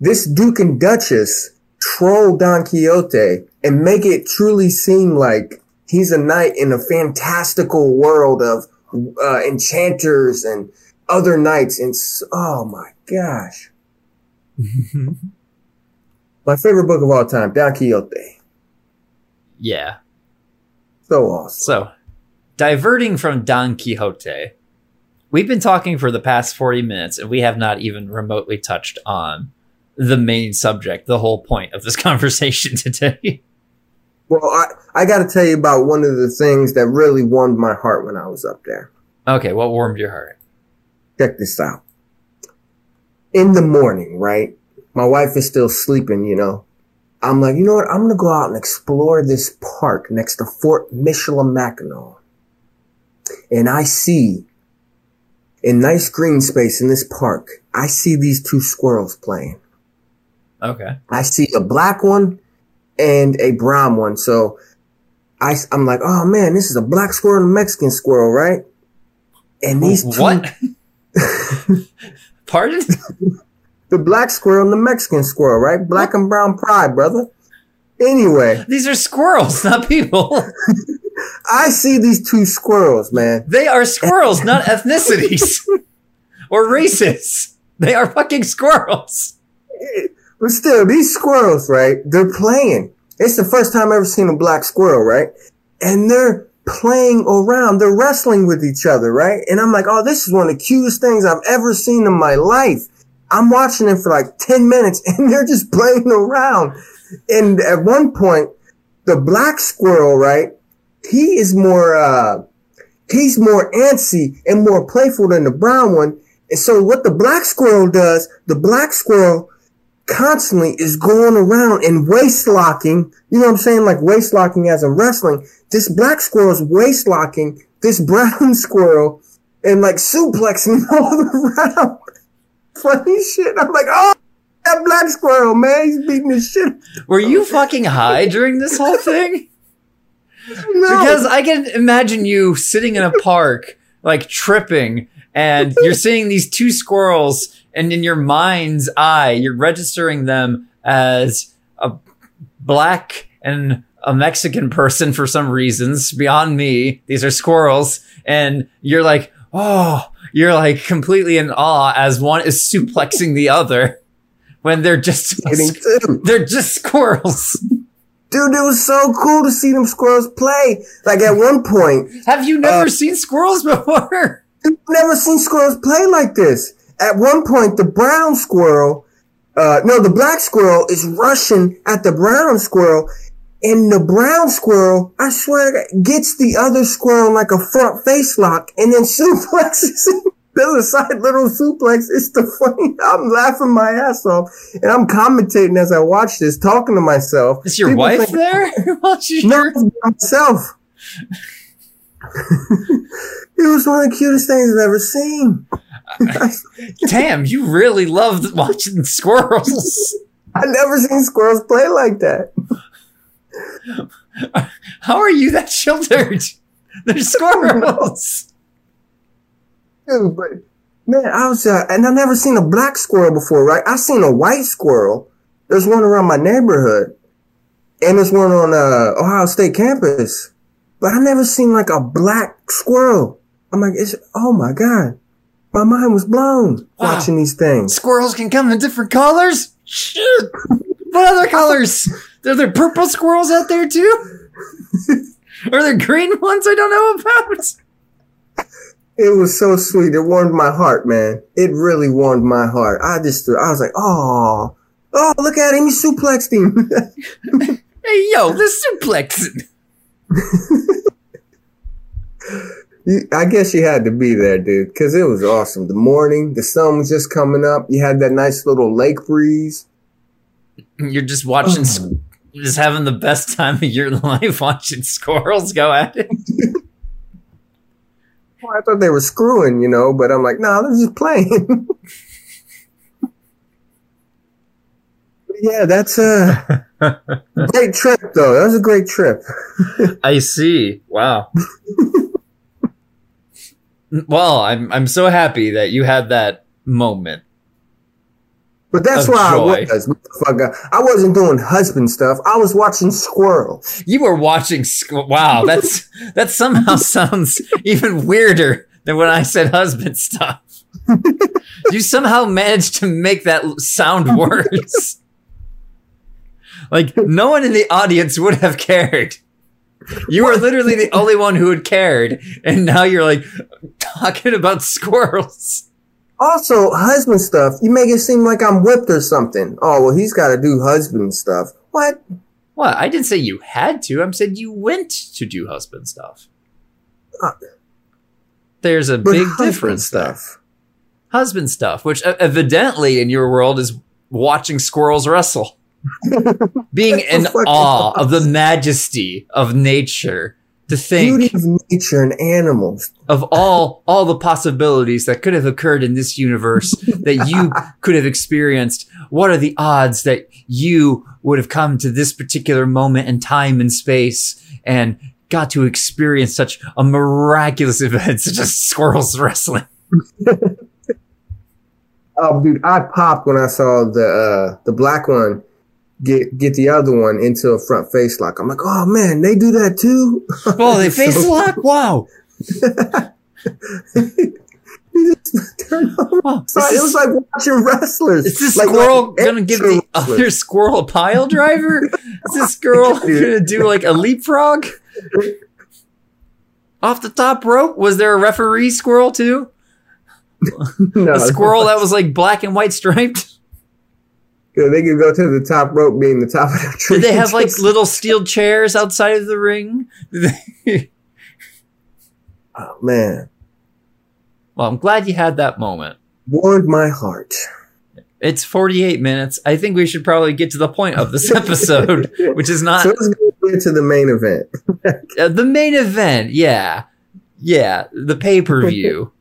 this Duke and Duchess troll Don Quixote and make it truly seem like he's a knight in a fantastical world of enchanters and other knights. And oh my gosh. My favorite book of all time, Don Quixote. Yeah. So awesome. So, diverting from Don Quixote, we've been talking for the past 40 minutes and we have not even remotely touched on the main subject, the whole point of this conversation today. Well, I got to tell you about one of the things that really warmed my heart when I was up there. Okay, what warmed your heart? Check this out. In the morning, right? My wife is still sleeping, you know. I'm like, you know what? I'm going to go out and explore this park next to Fort Michilimackinac. And I see, in nice green space in this park, I see these two squirrels playing. Okay. I see a black one and a brown one. So I'm like, oh, man, this is a black squirrel and a Mexican squirrel, right? And these two... What? Pardon? The black squirrel and the Mexican squirrel, right? Black and brown pride, brother. Anyway. These are squirrels, not people. I see these two squirrels, man. They are squirrels, not ethnicities or races. They are fucking squirrels. But still, these squirrels, right? They're playing. It's the first time I've ever seen a black squirrel, right? And they're playing around. They're wrestling with each other, right? And I'm like, oh, this is one of the cutest things I've ever seen in my life. I'm watching them for like 10 minutes and they're just playing around. And at one point, the black squirrel, right? He is more, he's more antsy and more playful than the brown one. And so what the black squirrel does, the black squirrel constantly is going around and waist locking. You know what I'm saying? Like waist locking as in wrestling. This black squirrel is waist locking this brown squirrel and like suplexing all around. Funny shit. I'm like, oh, that black squirrel, man, he's beating the shit. Were you fucking high during this whole thing? No. Because I can imagine you sitting in a park, like tripping, and you're seeing these two squirrels, and in your mind's eye, you're registering them as a black and a Mexican person for some reasons beyond me. These are squirrels, and you're like, oh. You're like completely in awe as one is suplexing the other when they're just squirrels. Dude, it was so cool to see them squirrels play. Like at one point. Have you never seen squirrels before? I've never seen squirrels play like this. At one point, the black squirrel is rushing at the brown squirrel. And the brown squirrel, I swear to God, gets the other squirrel in like a front face lock and then suplexes him. There's a side little suplex. It's the funny. I'm laughing my ass off, and I'm commentating as I watch this, talking to myself. Is your wife there? No, myself. It was one of the cutest things I've ever seen. Damn, you really loved watching squirrels. I never seen squirrels play like that. How are you that sheltered? They're squirrels. Dude, but man, I was and I never seen a black squirrel before, right? I seen a white squirrel. There's one around my neighborhood, and there's one on Ohio State campus. But I never seen like a black squirrel. I'm like, it's, oh my God. My mind was blown watching these things. Squirrels can come in different colors? Shit. What other colors? Are there purple squirrels out there too? Are there green ones I don't know about? It was so sweet. It warmed my heart, man. It really warmed my heart. I was like, oh, look at him. He suplexed him. Hey, yo, this suplexing. I guess you had to be there, dude, because it was awesome. The morning, the sun was just coming up. You had that nice little lake breeze. You're just watching, just having the best time of your life watching squirrels go at it. Well, I thought they were screwing, you know, but I'm like, nah, they're just playing. Yeah, that's a great trip, though. That was a great trip. I see. Wow. Well, I'm so happy that you had that moment. But that's why I was, motherfucker. I wasn't doing husband stuff. I was watching squirrels. You were watching Wow, that's that somehow sounds even weirder than when I said husband stuff. You somehow managed to make that sound worse. Like, no one in the audience would have cared. You were literally the only one who had cared, and now you're, like, talking about squirrels. Also, husband stuff, you make it seem like I'm whipped or something. Oh, well, he's got to do husband stuff. What? Well, I didn't say you had to. I said you went to do husband stuff. There's a big difference, stuff. Husband stuff, which evidently in your world is watching squirrels wrestle. Being in awe of the majesty of nature, to think beauty of nature and animals, of all the possibilities that could have occurred in this universe that you could have experienced. What are the odds that you would have come to this particular moment in time and space and got to experience such a miraculous event such as squirrels wrestling? Oh, dude, I popped when I saw the black one get the other one into a front face lock. I'm like, oh man, they do that too? Oh, they face lock? Wow. It was like watching wrestlers. Is this squirrel gonna give the other squirrel a pile driver? Is this squirrel gonna do like a leapfrog? Off the top rope? Was there a referee squirrel too? No, a squirrel that was like black and white striped? They could go to the top rope being the top of the tree. Did they have like little steel chairs outside of the ring? Oh, man. Well, I'm glad you had that moment. Warmed my heart. It's 48 minutes. I think we should probably get to the point of this episode, which is not... So let's get to the main event. The main event, yeah. Yeah, the pay-per-view.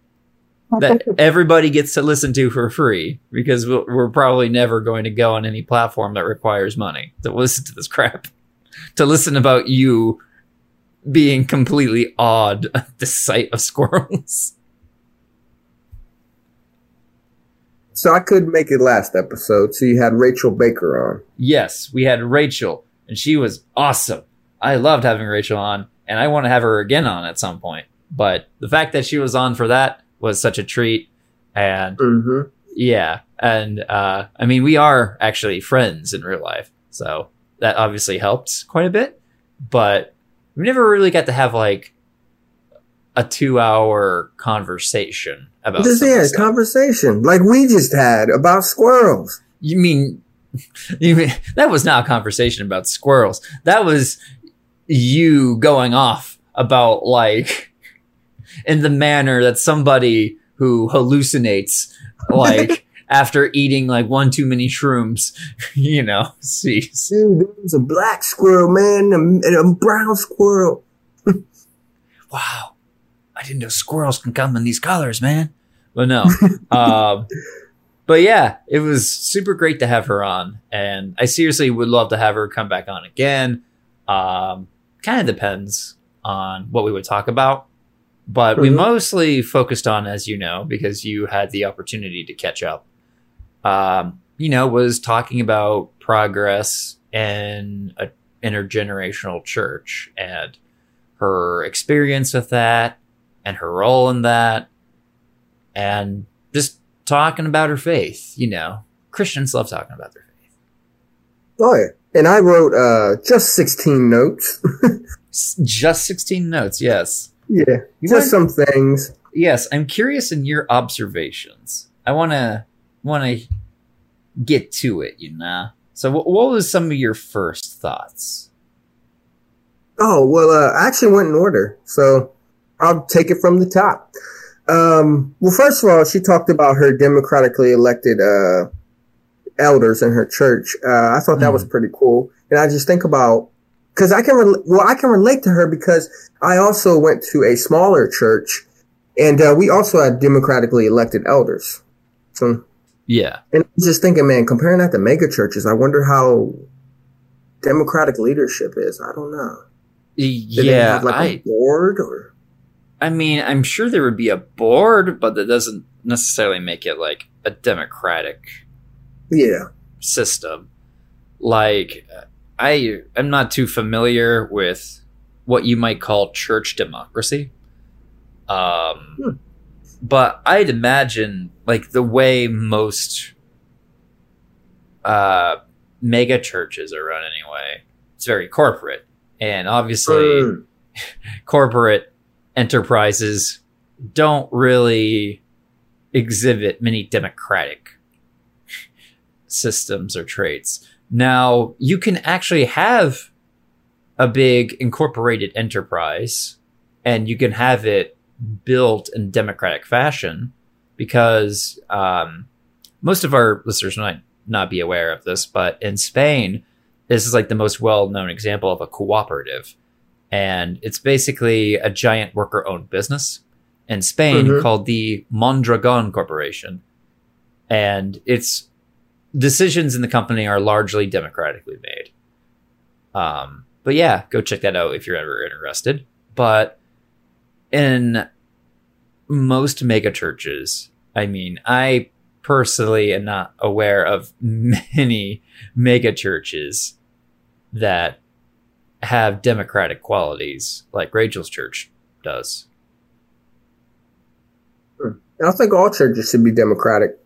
That everybody gets to listen to for free, because we're probably never going to go on any platform that requires money to listen to this crap, to listen about you being completely awed at the sight of squirrels. So I couldn't make it last episode. So you had Rachel Baker on. Yes, we had Rachel, and she was awesome. I loved having Rachel on, and I want to have her again on at some point. But the fact that she was on for that was such a treat. And yeah. And I mean, we are actually friends in real life, so that obviously helps quite a bit, but we never really got to have like a 2-hour conversation about this. Is a conversation like we just had about squirrels. You mean that was not a conversation about squirrels. That was you going off about, like, in the manner that somebody who hallucinates, like, after eating, like, one too many shrooms, you know, sees. Dude, there's a black squirrel, man, and a brown squirrel. Wow. I didn't know squirrels can come in these colors, man. But no. But yeah, it was super great to have her on. And I seriously would love to have her come back on again. Kind of depends on what we would talk about. But we mostly focused on, as you know, because you had the opportunity to catch up, you know, was talking about progress in an intergenerational church and her experience with that and her role in that, and just talking about her faith. You know, Christians love talking about their faith. Oh, yeah. And I wrote just 16 notes. Just 16 notes, yes. Yeah, just some things. Yes, I'm curious in your observations. I want to get to it, you know? So what was some of your first thoughts? Oh, well, I actually went in order, so I'll take it from the top. Well, first of all, she talked about her democratically elected elders in her church. I thought that was pretty cool. And I just think about, because I can relate to her, because I also went to a smaller church, and we also had democratically elected elders. So, yeah. And I'm just thinking, man, comparing that to mega churches, I wonder how democratic leadership is. I don't know. Yeah. Did they have a board or? I mean, I'm sure there would be a board, but that doesn't necessarily make it like a democratic system. Like, I'm not too familiar with what you might call church democracy. But I'd imagine, like, the way most mega churches are run anyway, it's very corporate. And obviously corporate enterprises don't really exhibit many democratic systems or traits. Now, you can actually have a big incorporated enterprise, and you can have it built in democratic fashion, because most of our listeners might not be aware of this, but in Spain, this is like the most well-known example of a cooperative. And it's basically a giant worker-owned business in Spain called the Mondragon Corporation. And it's decisions in the company are largely democratically made. But yeah, go check that out if you're ever interested. But in most mega churches, I mean, I personally am not aware of many mega churches that have democratic qualities like Rachel's church does. I think all churches should be democratic.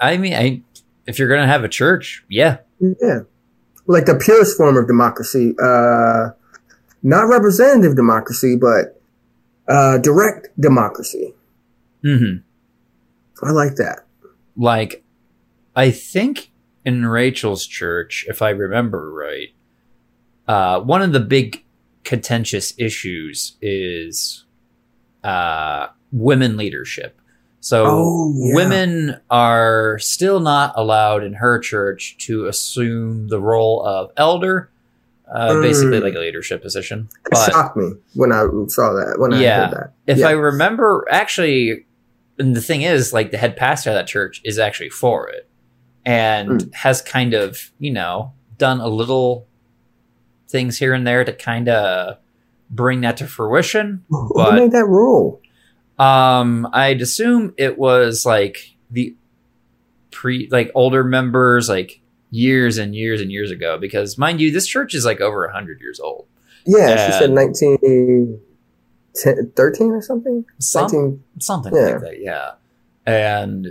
I mean, if you're going to have a church, yeah. Yeah. Like the purest form of democracy, not representative democracy, but direct democracy. I like that. Like, I think in Rachel's church, if I remember right, one of the big contentious issues is women leadership. So women are still not allowed in her church to assume the role of elder, basically like a leadership position. It shocked me when I saw that, I heard that. If I remember, actually, and the thing is, like, the head pastor of that church is actually for it and has kind of, you know, done a little things here and there to kind of bring that to fruition. Who made that rule? I'd assume it was like the older members, like years and years and years ago, because mind you, this church is like over 100 years old. Yeah. And she said 1913 or something. Like that. Yeah. And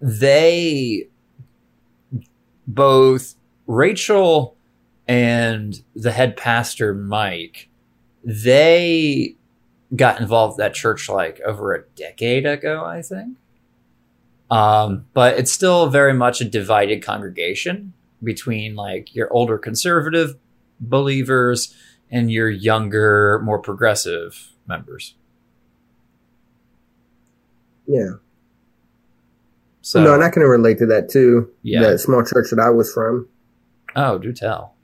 they, both Rachel and the head pastor, Mike, they got involved at that church like over a decade ago, I think. But it's still very much a divided congregation between like your older conservative believers and your younger, more progressive members. Yeah. So, no, and I can relate to that too. Yeah. That small church that I was from. Oh, do tell.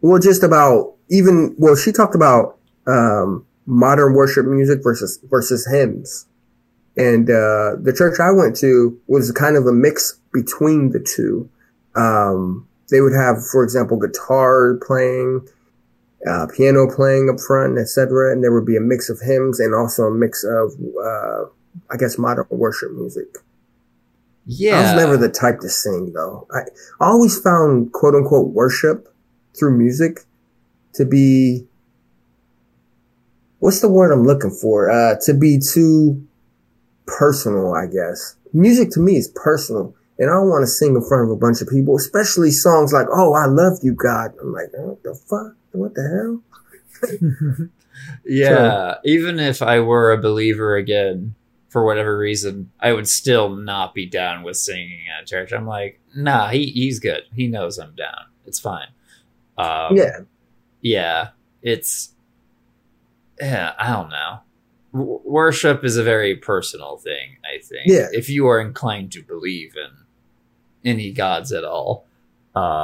Well, just about even, well, she talked about modern worship music versus hymns. And the church I went to was kind of a mix between the two. They would have, for example, guitar playing, piano playing up front, etc. And there would be a mix of hymns and also a mix of, I guess, modern worship music. Yeah. I was never the type to sing, though. I always found, quote unquote, worship through music to be, what's the word I'm looking for? To be too personal, I guess. Music to me is personal. And I don't want to sing in front of a bunch of people, especially songs like, oh, I love you, God. I'm like, what the fuck? What the hell? Yeah. So, even if I were a believer again, for whatever reason, I would still not be down with singing at church. I'm like, nah, he's good. He knows I'm down. It's fine. I don't know. Worship is a very personal thing, I think. Yeah. If you are inclined to believe in any gods at all. I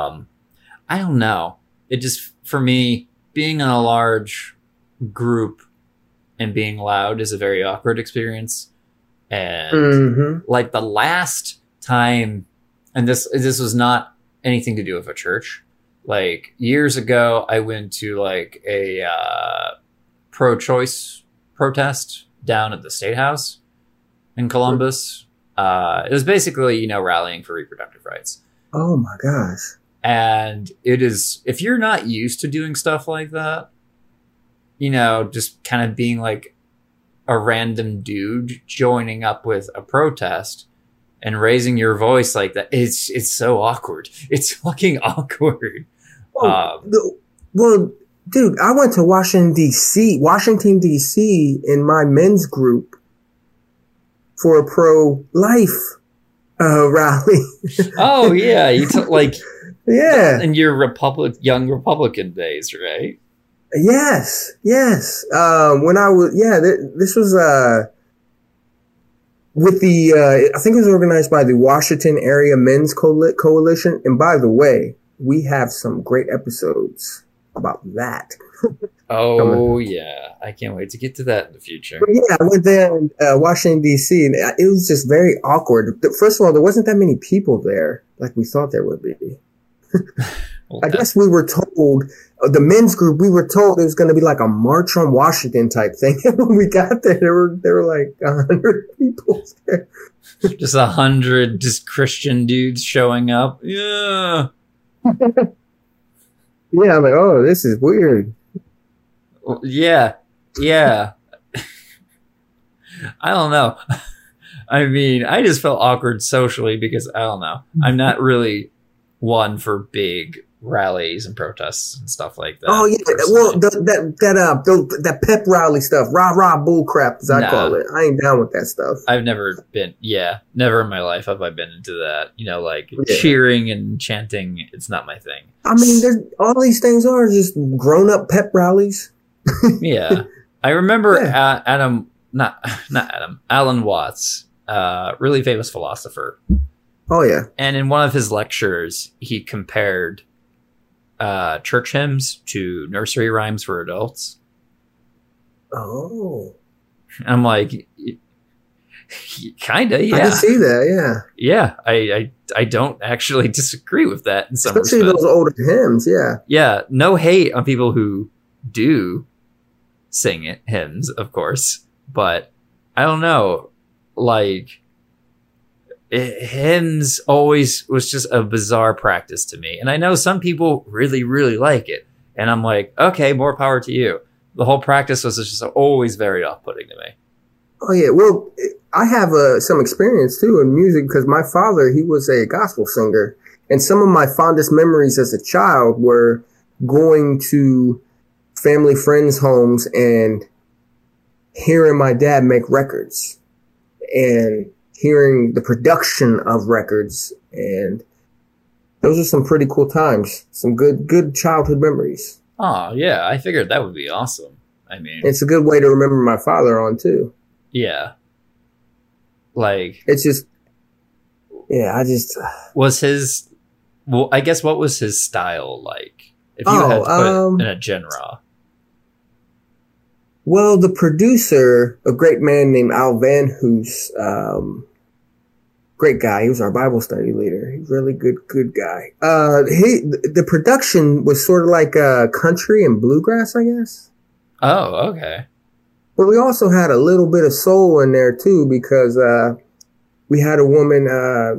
don't know. It just, for me, being in a large group and being loud is a very awkward experience. And like the last time, and this was not anything to do with a church. Like years ago, I went to like a pro-choice protest down at the State House in Columbus. It was basically, rallying for reproductive rights. Oh my gosh. And it is, if you're not used to doing stuff like that, just kind of being like a random dude joining up with a protest and raising your voice like that. It's so awkward. It's fucking awkward. Well, dude, I went to Washington, D.C. in my men's group for a pro-life rally. Oh, yeah. You took yeah. In your young Republican days, right? Yes, yes. When I was, this was with the, I think it was organized by the Washington Area Men's Coalition. And by the way, we have some great episodes about that. Oh, yeah. I can't wait to get to that in the future. But yeah, I went there in Washington, D.C., and it was just very awkward. First of all, there wasn't that many people there like we thought there would be. Well, I guess we were told, the men's group, we were told it was going to be like a March on Washington type thing. And when we got there, there were like 100 people there. Just 100 just Christian dudes showing up. Yeah. Yeah, I'm like, oh, this is weird. Well, yeah. I don't know. I mean, I just felt awkward socially because, I don't know, I'm not really one for big rallies and protests and stuff like that. Oh yeah, personally. Well that pep rally stuff, rah bullcrap as I call it. I ain't down with that stuff. I've never been. Yeah, never in my life have I been into that. Cheering and chanting, it's not my thing. I mean, there's all these things are just grown up pep rallies. Yeah, I remember Alan Watts, really famous philosopher. Oh yeah, and in one of his lectures, he compared church hymns to nursery rhymes for adults. Oh, I'm like, kinda, yeah. I can see that, yeah. Yeah, I don't actually disagree with that in some especially respect. Those older hymns, yeah. Yeah, no hate on people who do sing hymns, of course, but I don't know, like. Hymns always was just a bizarre practice to me, and I know some people really, really like it, and I'm like, okay, more power to you. The whole practice was just always very off-putting to me. Oh yeah, well, I have some experience too in music because my father, he was a gospel singer, and some of my fondest memories as a child were going to family friends' homes and hearing my dad make records and hearing the production of records, and those are some pretty cool times. Some good childhood memories. Oh yeah, I figured that would be awesome. I mean, it's a good way to remember my father on too. Yeah, Like, it's just, yeah, I just was his. Well, I guess what was his style like? If you had to put it in a genre. Well, the producer, a great man named Al Van Hoose, great guy. He was our Bible study leader. He's really good guy. The production was sort of like country and bluegrass, I guess. Oh, okay. But we also had a little bit of soul in there too, because we had a woman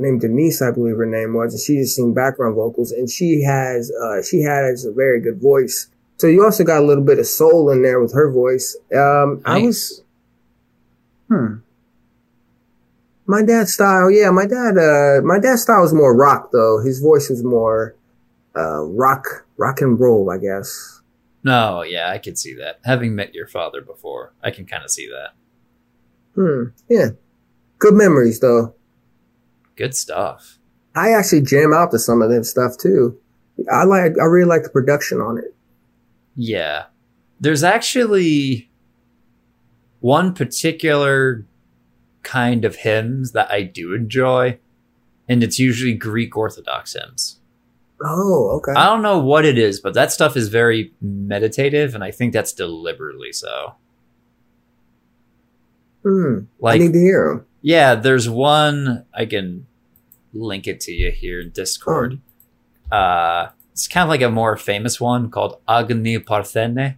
named Denise, I believe her name was, and she just sang background vocals, and she has a very good voice. So you also got a little bit of soul in there with her voice. Nice. My dad's style, yeah. My dad's style was more rock, though. His voice was more rock and roll, I guess. No, yeah, I can see that. Having met your father before, I can kind of see that. Yeah. Good memories, though. Good stuff. I actually jam out to some of that stuff, too. I really like the production on it. Yeah. There's actually one particular kind of hymns that I do enjoy, and it's usually Greek Orthodox hymns. Oh, okay. I don't know what it is, but that stuff is very meditative, and I think that's deliberately so. I need to hear them. Yeah, there's one, I can link it to you here in Discord. It's kind of like a more famous one called Agni Parthene.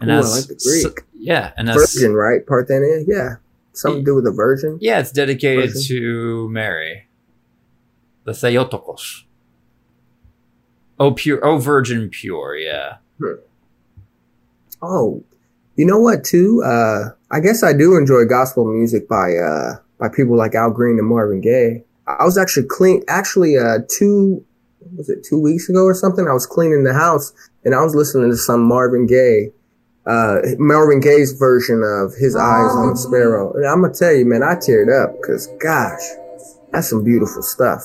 And I like the Greek. Yeah. And virgin, right? Parthene, yeah. Something to do with a virgin? Yeah, it's dedicated to Mary. The Theotokos. Oh, pure, oh, virgin pure, yeah. Oh, you know what, too? I guess I do enjoy gospel music by people like Al Green and Marvin Gaye. I was actually two weeks ago or something? I was cleaning the house and I was listening to some Marvin Gaye, Marvin Gaye's version of His Eyes on the Sparrow. And I'm gonna tell you, man, I teared up because, gosh, that's some beautiful stuff.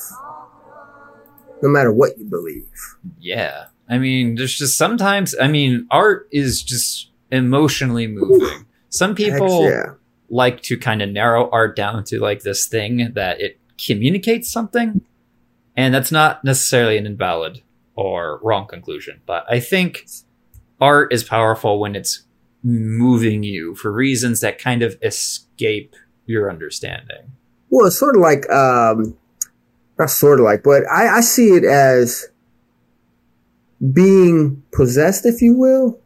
No matter what you believe. Yeah. I mean, there's just sometimes, art is just emotionally moving. Oof. Some people like to kind of narrow art down to like this thing that it communicates something. And that's not necessarily an invalid or wrong conclusion. But I think art is powerful when it's moving you for reasons that kind of escape your understanding. Well, it's sort of like, not sort of like, but I see it as being possessed, if you will,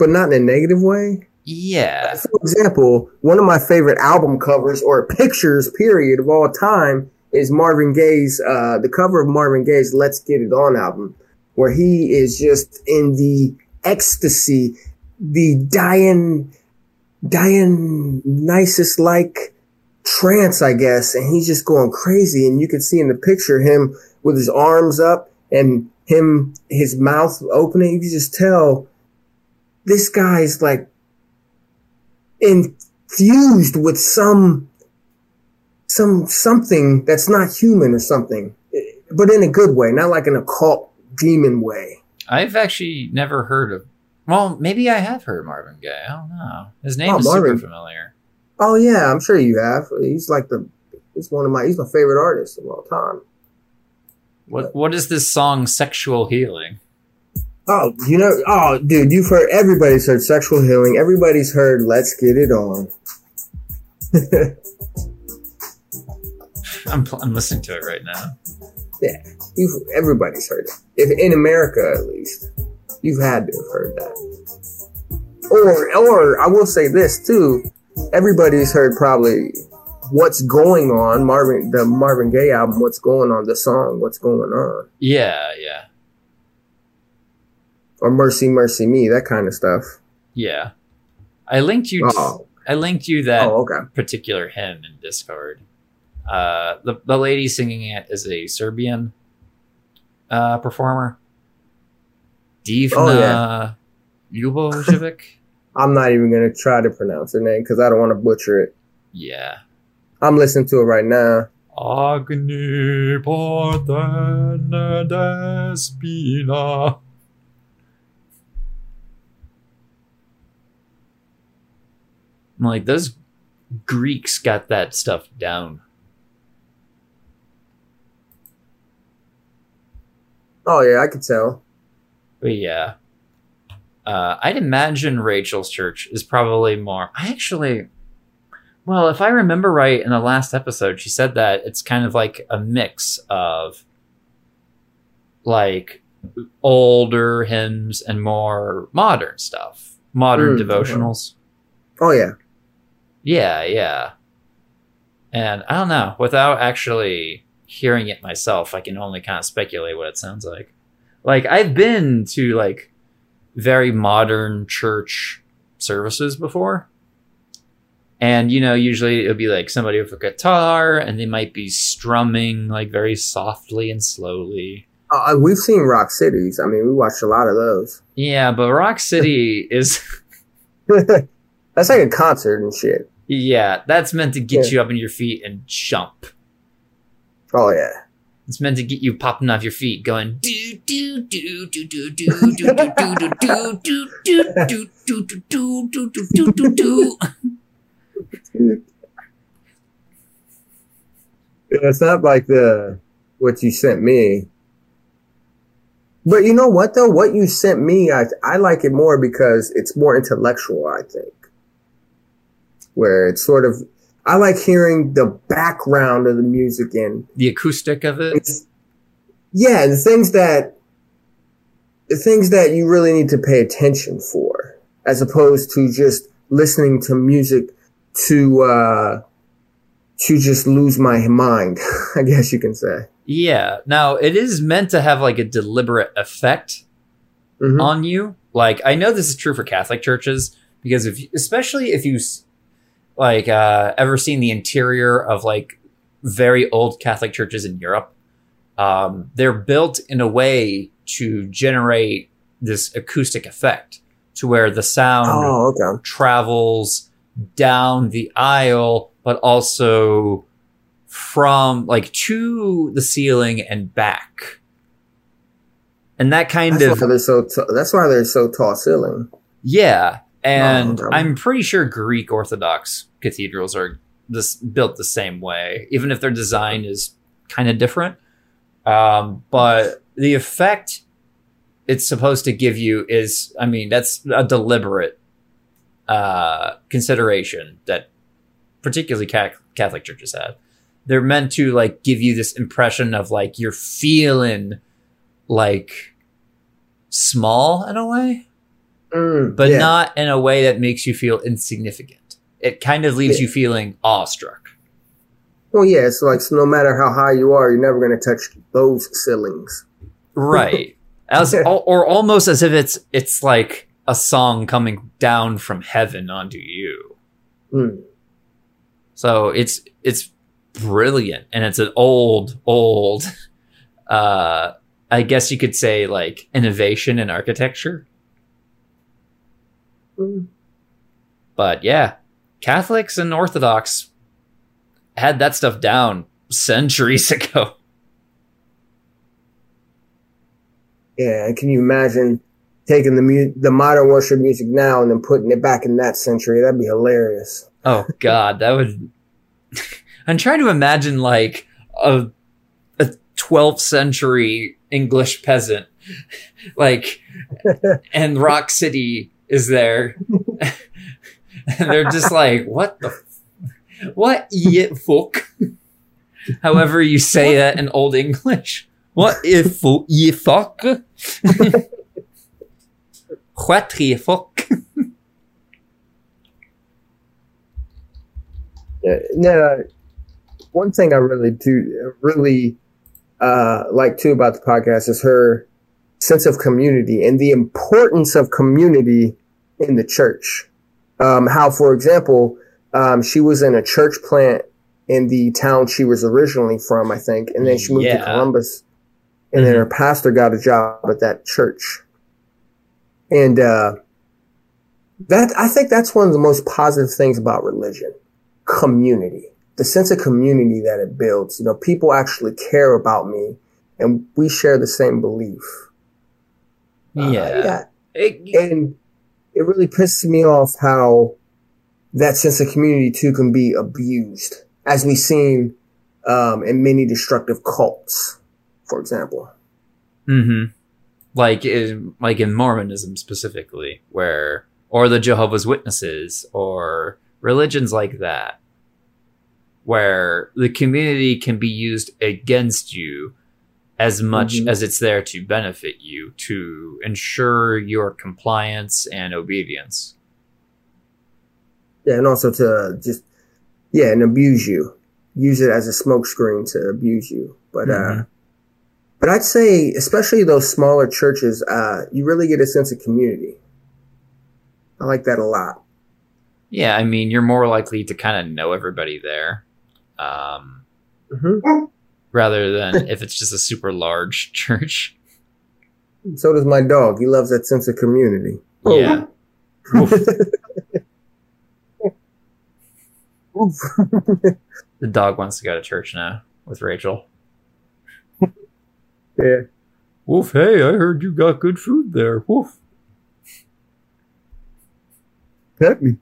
but not in a negative way. Yeah. For example, one of my favorite album covers or pictures, period, of all time is Marvin Gaye's, the cover of Marvin Gaye's Let's Get It On album, where he is just in the ecstasy, the Dionysus-like trance, I guess, and he's just going crazy. And you can see in the picture him with his arms up and his mouth opening. You can just tell this guy's like, infused with something that's not human or something, but in a good way, not like an occult demon way. I've actually never heard of, well, maybe I have heard Marvin Gaye. I don't know. His name is Marvin. Super familiar. Oh yeah, I'm sure you have. He's my favorite artist of all time. What is this song Sexual Healing? Oh, dude, you've heard, everybody's heard Sexual Healing. Everybody's heard Let's Get It On. I'm listening to it right now. Yeah, everybody's heard it. If in America, at least, you've had to have heard that. Or I will say this too: everybody's heard probably What's Going On, the Marvin Gaye album. What's Going On, the song What's Going On. Yeah, yeah. Or Mercy, Mercy Me, that kind of stuff. Yeah. I linked you that particular hymn in Discord. The lady singing it is a Serbian performer. Divna Ubojevic. I'm not even going to try to pronounce her name because I don't want to butcher it. Yeah. I'm listening to it right now. Agni Parthene Despina. I'm like, those Greeks got that stuff down. Oh, yeah, I could tell. But yeah. I'd imagine Rachel's church is probably more... Well, if I remember right in the last episode, she said that it's kind of like a mix of like older hymns and more modern stuff. Modern devotionals. Oh, yeah. Yeah, yeah. And I don't know. Without actually hearing it myself, I can only kind of speculate what it sounds like. Like, I've been to like very modern church services before. And, you know, usually it'll be like somebody with a guitar and they might be strumming like very softly and slowly. We've seen Rock Cities. I mean, we watched a lot of those. Yeah, but Rock City is... That's like a concert and shit. Yeah, that's meant to get you up on your feet and jump. Oh, yeah. It's meant to get you popping off your feet going do do do do do do do do do do do do do do do do. It's not like the what you sent me, but you know what though? What you sent me, I like it more because it's more intellectual. I think where it's sort of I like hearing the background of the music and the acoustic of it. Yeah, the things that you really need to pay attention for, as opposed to just listening to music. To just lose my mind, I guess you can say. Yeah. Now, it is meant to have like a deliberate effect on you. Like, I know this is true for Catholic churches because especially if you like ever seen the interior of like very old Catholic churches in Europe, they're built in a way to generate this acoustic effect to where the sound travels down the aisle, but also from like to the ceiling and back, and that kind that's of why that's why they're so tall ceiling. Yeah, and I'm pretty sure Greek Orthodox cathedrals are this built the same way, even if their design is kind of different. But the effect it's supposed to give you is, I mean, that's a deliberate consideration that particularly Catholic churches have. They're meant to like give you this impression of like you're feeling like small in a way, but not in a way that makes you feel insignificant. It kind of leaves you feeling awestruck. Well, yeah, it's like so no matter how high you are, you're never going to touch those ceilings, right? Or almost as if it's like a song coming down from heaven onto you. So it's brilliant. And it's an old, I guess you could say like innovation in architecture. But yeah, Catholics and Orthodox had that stuff down centuries ago. Yeah. Can you imagine taking the modern worship music now and then putting it back in that century? That'd be hilarious. Oh God, that would. I'm trying to imagine like a 12th century English peasant, like, and Rock City is there, and they're just like, what it fuck? However you say that in Old English, what if ye fuck? What the fuck? No, one thing I really like too about the podcast is her sense of community and the importance of community in the church. How, for example, she was in a church plant in the town she was originally from, I think, and then she moved to Columbus, and then her pastor got a job at that church. And I think that's one of the most positive things about religion, community, the sense of community that it builds. You know, people actually care about me and we share the same belief. Yeah. And it really pisses me off how that sense of community too can be abused, as we've seen in many destructive cults, for example. Mm-hmm. Like in Mormonism specifically, or the Jehovah's Witnesses, or religions like that, where the community can be used against you as much mm-hmm. as it's there to benefit you, to ensure your compliance and obedience. Yeah, and also to and abuse you. Use it as a smokescreen to abuse you. But mm-hmm. But I'd say, especially those smaller churches, you really get a sense of community. I like that a lot. Yeah, I mean, you're more likely to kind of know everybody there. Mm-hmm. Rather than if it's just a super large church. So does my dog. He loves that sense of community. Yeah. The dog wants to go to church now with Rachel. Yeah. Woof, hey, I heard you got good food there. Woof. Pet me.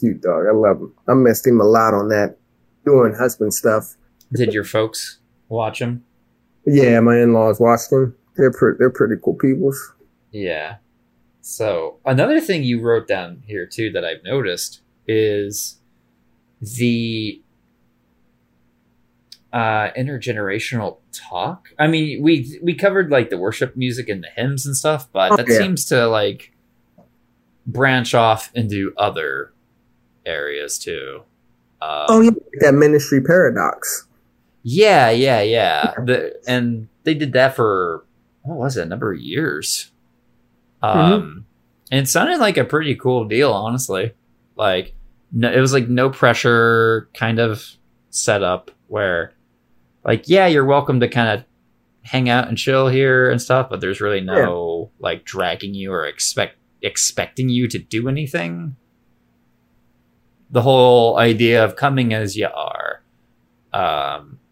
Cute dog. I love him. I missed him a lot on that doing husband stuff. Did your folks watch him? Yeah, my in-laws watched him. They're pretty cool peoples. Yeah. So another thing you wrote down here too that I've noticed is the intergenerational talk. I mean, we covered like the worship music and the hymns and stuff, but that seems to like branch off into other areas too. That ministry paradox. Yeah. And they did that for a number of years. Mm-hmm. And it sounded like a pretty cool deal, honestly. Like, no, it was like no pressure kind of setup where. Like, yeah, you're welcome to kind of hang out and chill here and stuff, but there's really no like dragging you or expecting you to do anything. The whole idea of coming as you are,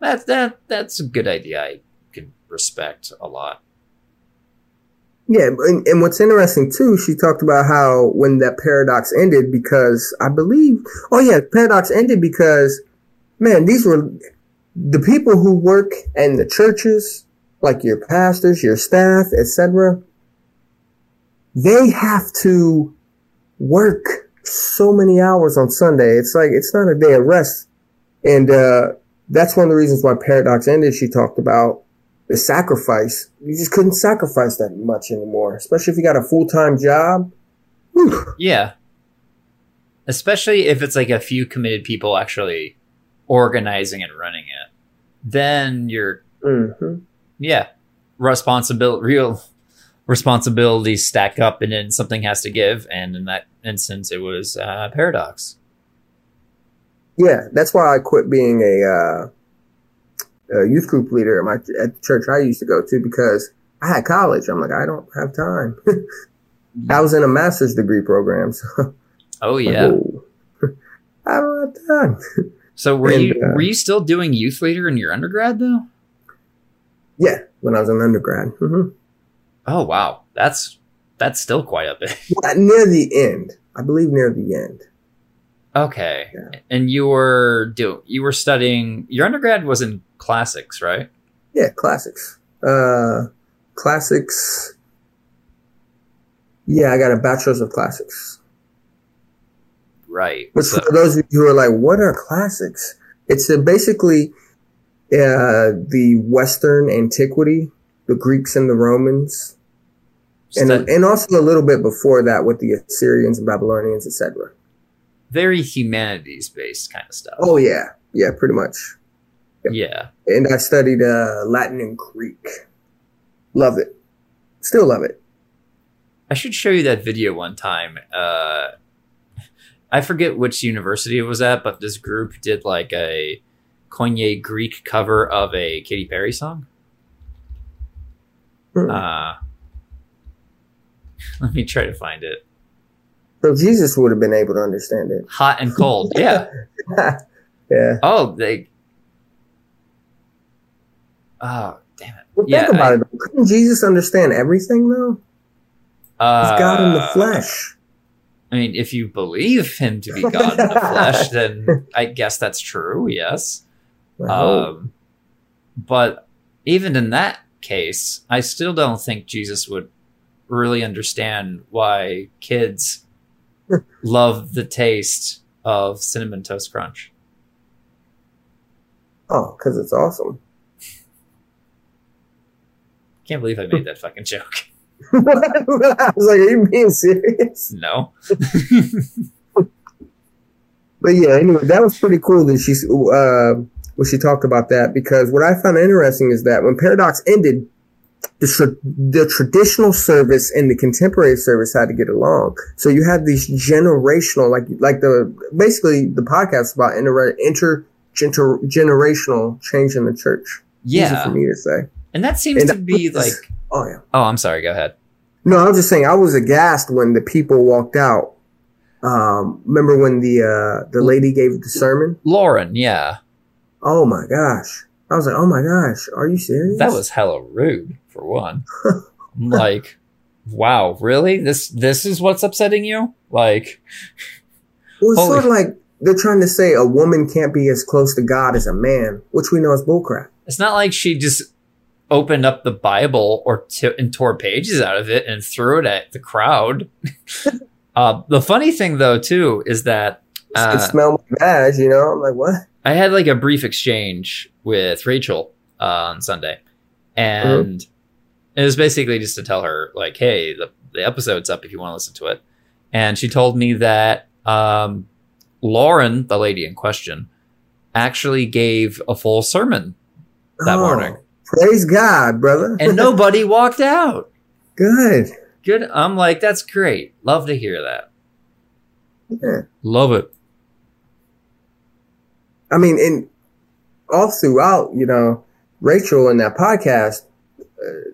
that's a good idea. I can respect a lot. Yeah, and what's interesting too, she talked about how when that paradox ended, because I believe, paradox ended because, man, these were. The people who work in the churches, like your pastors, your staff, etc., they have to work so many hours on Sunday. It's like, it's not a day of rest. And that's one of the reasons why Paradox ended. She talked about the sacrifice. You just couldn't sacrifice that much anymore, especially if you got a full-time job. Whew. Yeah. Especially if it's like a few committed people actually organizing and running it, then your mm-hmm. Responsibilities stack up, and then something has to give. And in that instance, it was Paradox. Yeah, that's why I quit being a youth group leader at the church I used to go to, because I had college. I'm like, I don't have time. I was in a master's degree program. So I don't have time. So were you still doing youth leader in your undergrad though? Yeah, when I was an undergrad. Mm-hmm. Oh wow, that's still quite a bit. Near the end, I believe. Near the end. Okay, yeah. And you were studying. Your undergrad was in classics, right? Yeah, classics. Classics. Yeah, I got a bachelor's of classics. Right. Which, for those of you who are like, what are classics? It's basically the Western antiquity, the Greeks and the Romans, and also a little bit before that with the Assyrians and Babylonians, etc. Very humanities-based kind of stuff. Oh, yeah. Yeah, pretty much. Yep. Yeah. And I studied Latin and Greek. Love it. Still love it. I should show you that video one time. I forget which university it was at, but this group did like a Koine Greek cover of a Katy Perry song. Mm. Let me try to find it. So Jesus would have been able to understand it. Hot and cold, yeah. Yeah. Oh, damn it. Well, think about it. Couldn't Jesus understand everything, though? He's God in the flesh. I mean, if you believe him to be God in the flesh, then I guess that's true. Yes. But even in that case, I still don't think Jesus would really understand why kids love the taste of Cinnamon Toast Crunch. Oh, because it's awesome. Can't believe I made that fucking joke. I was like, are you being serious? No. But yeah, anyway, that was pretty cool that she talked about that, because what I found interesting is that when Paradox ended, the traditional service and the contemporary service had to get along. So you had these generational, basically the podcast about intergenerational change in the church. Yeah. Easy for me to say. And that seems to be like... Oh, yeah. Oh, I'm sorry. Go ahead. No, I was just saying I was aghast when the people walked out. Remember when the lady gave the sermon? Lauren, yeah. Oh, my gosh. I was like, oh, my gosh. Are you serious? That was hella rude, for one. I'm like, wow, really? This is what's upsetting you? Like... Well, it's sort of like they're trying to say a woman can't be as close to God as a man, which we know is bullcrap. It's not like she just... opened up the Bible and tore pages out of it and threw it at the crowd. The funny thing, though, too, is that... it smelled bad, you know? I'm like, what? I had, a brief exchange with Rachel on Sunday. And it was basically just to tell her, hey, the episode's up if you want to listen to it. And she told me that Lauren, the lady in question, actually gave a full sermon that morning. Praise God, brother. And nobody walked out. Good. I'm like, that's great. Love to hear that. Yeah. Love it. I mean, and all throughout, Rachel in that podcast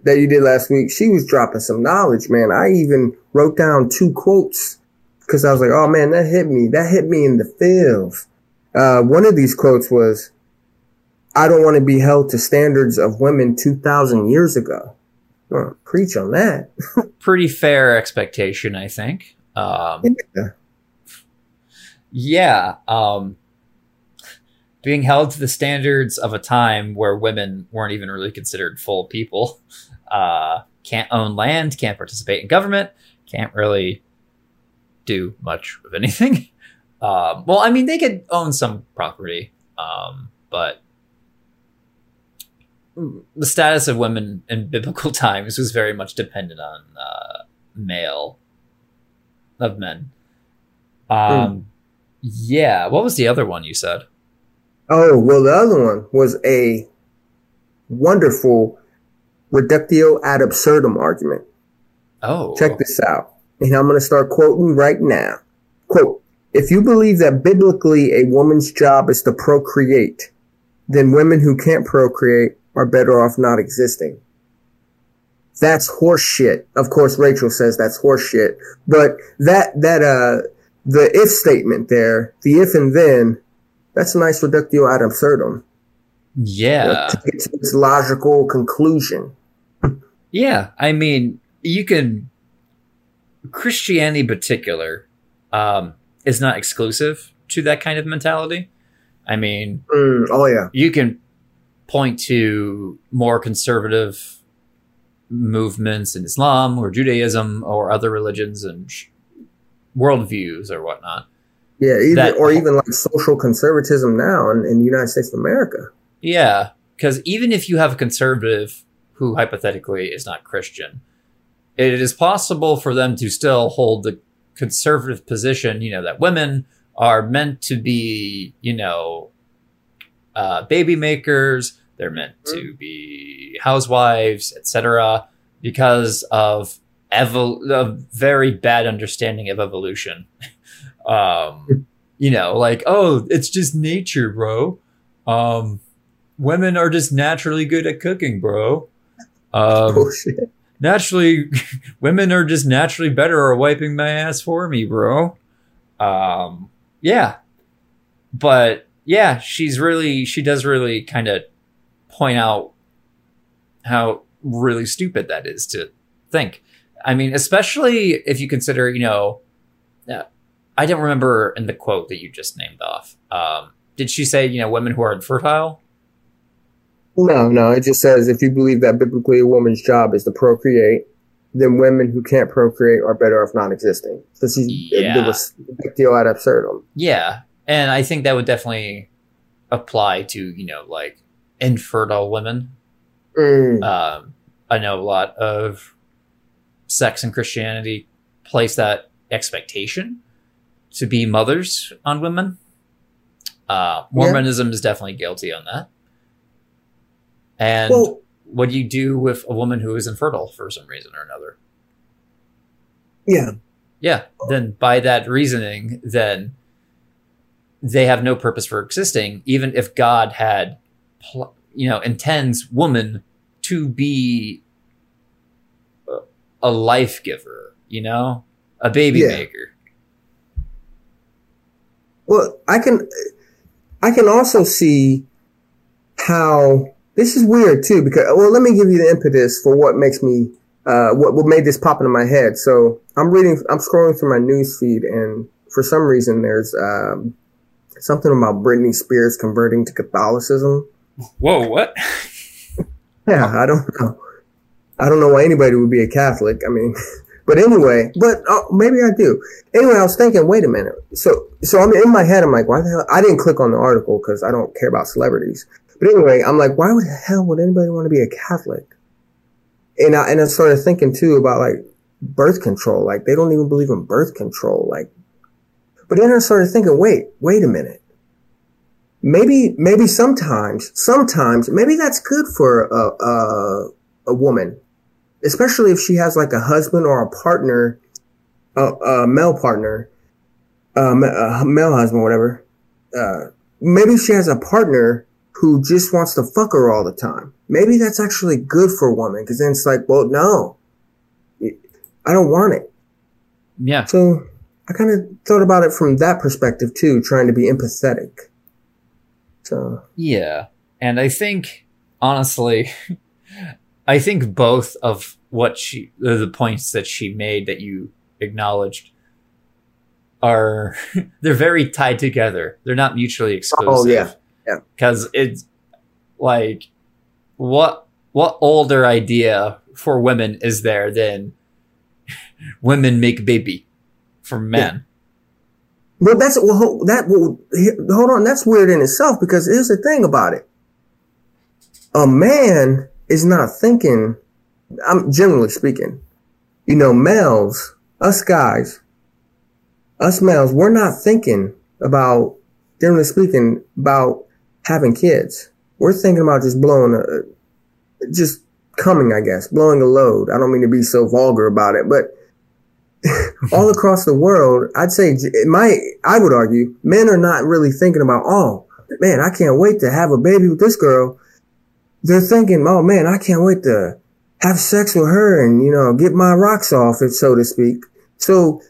that you did last week, she was dropping some knowledge, man. I even wrote down 2 quotes because I was like, oh, man, that hit me. That hit me in the feels. One of these quotes was, I don't want to be held to standards of women 2,000 years ago. Well, preach on that. Pretty fair expectation, I think. Being held to the standards of a time where women weren't even really considered full people, can't own land, can't participate in government, can't really do much of anything. They could own some property, but... the status of women in biblical times was very much dependent on men. Yeah. What was the other one you said? Oh, well, the other one was a wonderful reductio ad absurdum argument. Oh, check this out. And I'm going to start quoting right now. Quote, if you believe that biblically a woman's job is to procreate, then women who can't procreate are better off not existing. That's horseshit. Of course, Rachel says that's horseshit. But the if statement there, the if and then, that's a nice reductio ad absurdum. Yeah. Take it to its logical conclusion. Yeah. I mean, Christianity in particular is not exclusive to that kind of mentality. I mean, you can point to more conservative movements in Islam or Judaism or other religions and worldviews or whatnot. Yeah, even social conservatism now in the United States of America. Yeah, because even if you have a conservative who hypothetically is not Christian, it is possible for them to still hold the conservative position, that women are meant to be, baby makers, they're meant to be housewives, etc., because of a very bad understanding of evolution. It's just nature, bro. Women are just naturally good at cooking, bro. Bullshit. Naturally, women are just naturally better at wiping my ass for me, bro. But yeah, she does really kind of point out how really stupid that is to think. I mean, especially if you consider, I don't remember in the quote that you just named off. Did she say, you know, women who are infertile? No. It just says, if you believe that biblically a woman's job is to procreate, then women who can't procreate are better off non-existing. So there was a big deal ad absurdum. Yeah. And I think that would definitely apply to, you know, like infertile women. I know a lot of sex and Christianity place that expectation to be mothers on women. Mormonism is definitely guilty on that. And what do you do with a woman who is infertile for some reason or another? Yeah. Yeah. Then by that reasoning, then they have no purpose for existing, even if God had, you know, intends woman to be a life giver, you know, a baby maker. Well, I can also see how this is weird too, because let me give you the impetus for what makes me what made this pop into my head. So I'm scrolling through my news feed, and for some reason there's something about Britney Spears converting to Catholicism. Whoa, what? Yeah, I don't know why anybody would be a Catholic. I mean, but anyway, maybe I do. Anyway, I was thinking, wait a minute. So I'm in my head. I'm like, why the hell? I didn't click on the article because I don't care about celebrities. But anyway, I'm like, why the hell would anybody want to be a Catholic? And I started thinking too about like birth control. Like they don't even believe in birth control. Like, but then I started thinking, wait a minute. Maybe sometimes, maybe that's good for a woman, especially if she has like a husband or a partner, a male husband, whatever. Maybe she has a partner who just wants to fuck her all the time. Maybe that's actually good for a woman, because then it's like, well, no, I don't want it. Yeah. So I kind of thought about it from that perspective too, trying to be empathetic. Yeah, and I think, honestly, I think both of what the points that she made that you acknowledged are, they're very tied together. They're not mutually exclusive. Oh, yeah. Because it's like, what older idea for women is there than women make baby for men? Yeah. Well, hold on. That's weird in itself, because here's the thing about it. A man is not thinking. I'm generally speaking, you know, males, us males, we're not thinking about, generally speaking, about having kids. We're thinking about just blowing a load. I don't mean to be so vulgar about it, but all across the world, I'd say, I would argue, men are not really thinking about, oh, man, I can't wait to have a baby with this girl. They're thinking, oh, man, I can't wait to have sex with her and, you know, get my rocks off, if so to speak. So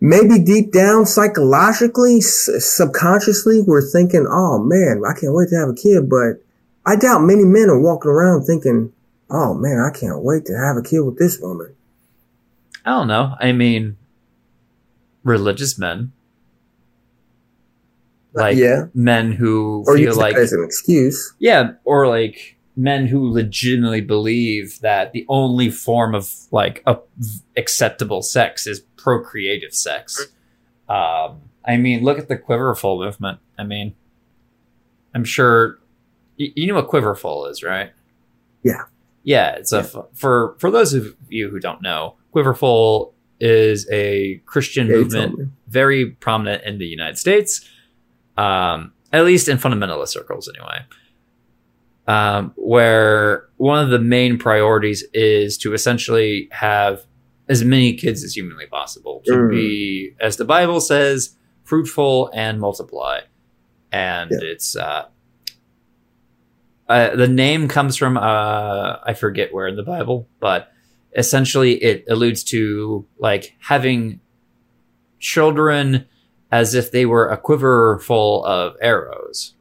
maybe deep down, psychologically, subconsciously, we're thinking, oh, man, I can't wait to have a kid. But I doubt many men are walking around thinking, oh, man, I can't wait to have a kid with this woman. I don't know. I mean, religious men, like men who feel like as an excuse. Yeah. Or like men who legitimately believe that the only form of like acceptable sex is procreative sex. I mean, look at the Quiverful movement. I mean, I'm sure you know what Quiverful is, right? Yeah. Yeah. It's for those of you who don't know, Quiverful is a Christian movement, very prominent in the United States, at least in fundamentalist circles anyway, where one of the main priorities is to essentially have as many kids as humanly possible, to be, as the Bible says, fruitful and multiply. And it's the name comes from, I forget where in the Bible, but essentially it alludes to like having children as if they were a quiver full of arrows.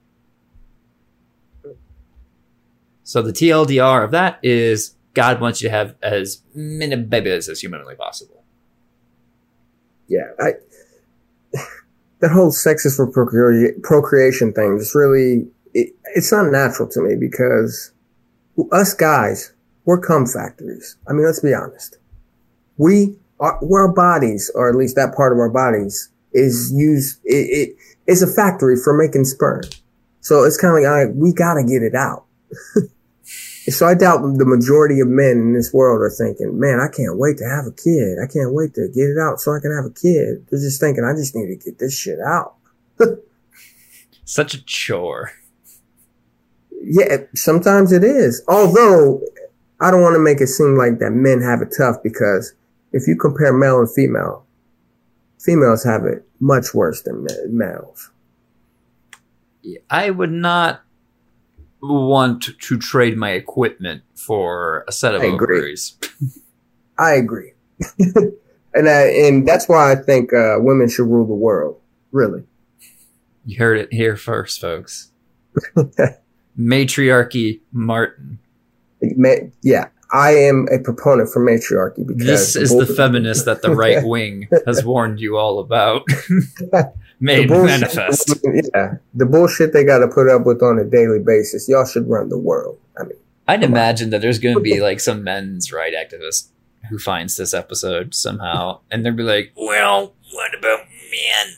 So the TLDR of that is God wants you to have as many babies as humanly possible. Yeah. I, that whole sex is for procreation thing is really, it's not natural to me, because us guys, we're cum factories. I mean, let's be honest. Our bodies, or at least that part of our bodies, is used, it's a factory for making sperm. So it's kind of like, all right, we got to get it out. So I doubt the majority of men in this world are thinking, man, I can't wait to have a kid. I can't wait to get it out so I can have a kid. They're just thinking, I just need to get this shit out. Such a chore. Yeah, sometimes it is. Although I don't want to make it seem like that men have it tough, because if you compare male and female, females have it much worse than males. I would not want to trade my equipment for a set of ovaries. I agree. And that's why I think women should rule the world, really. You heard it here first, folks. Matriarchy Martin. Yeah, I am a proponent for matriarchy, because this is the feminist that the right wing has warned you all about. Made manifest. Yeah, the bullshit they got to put up with on a daily basis. Y'all should run the world. I mean, I'd imagine that there's going to be like some men's right activist who finds this episode somehow, and they'll be like, "Well, what about men?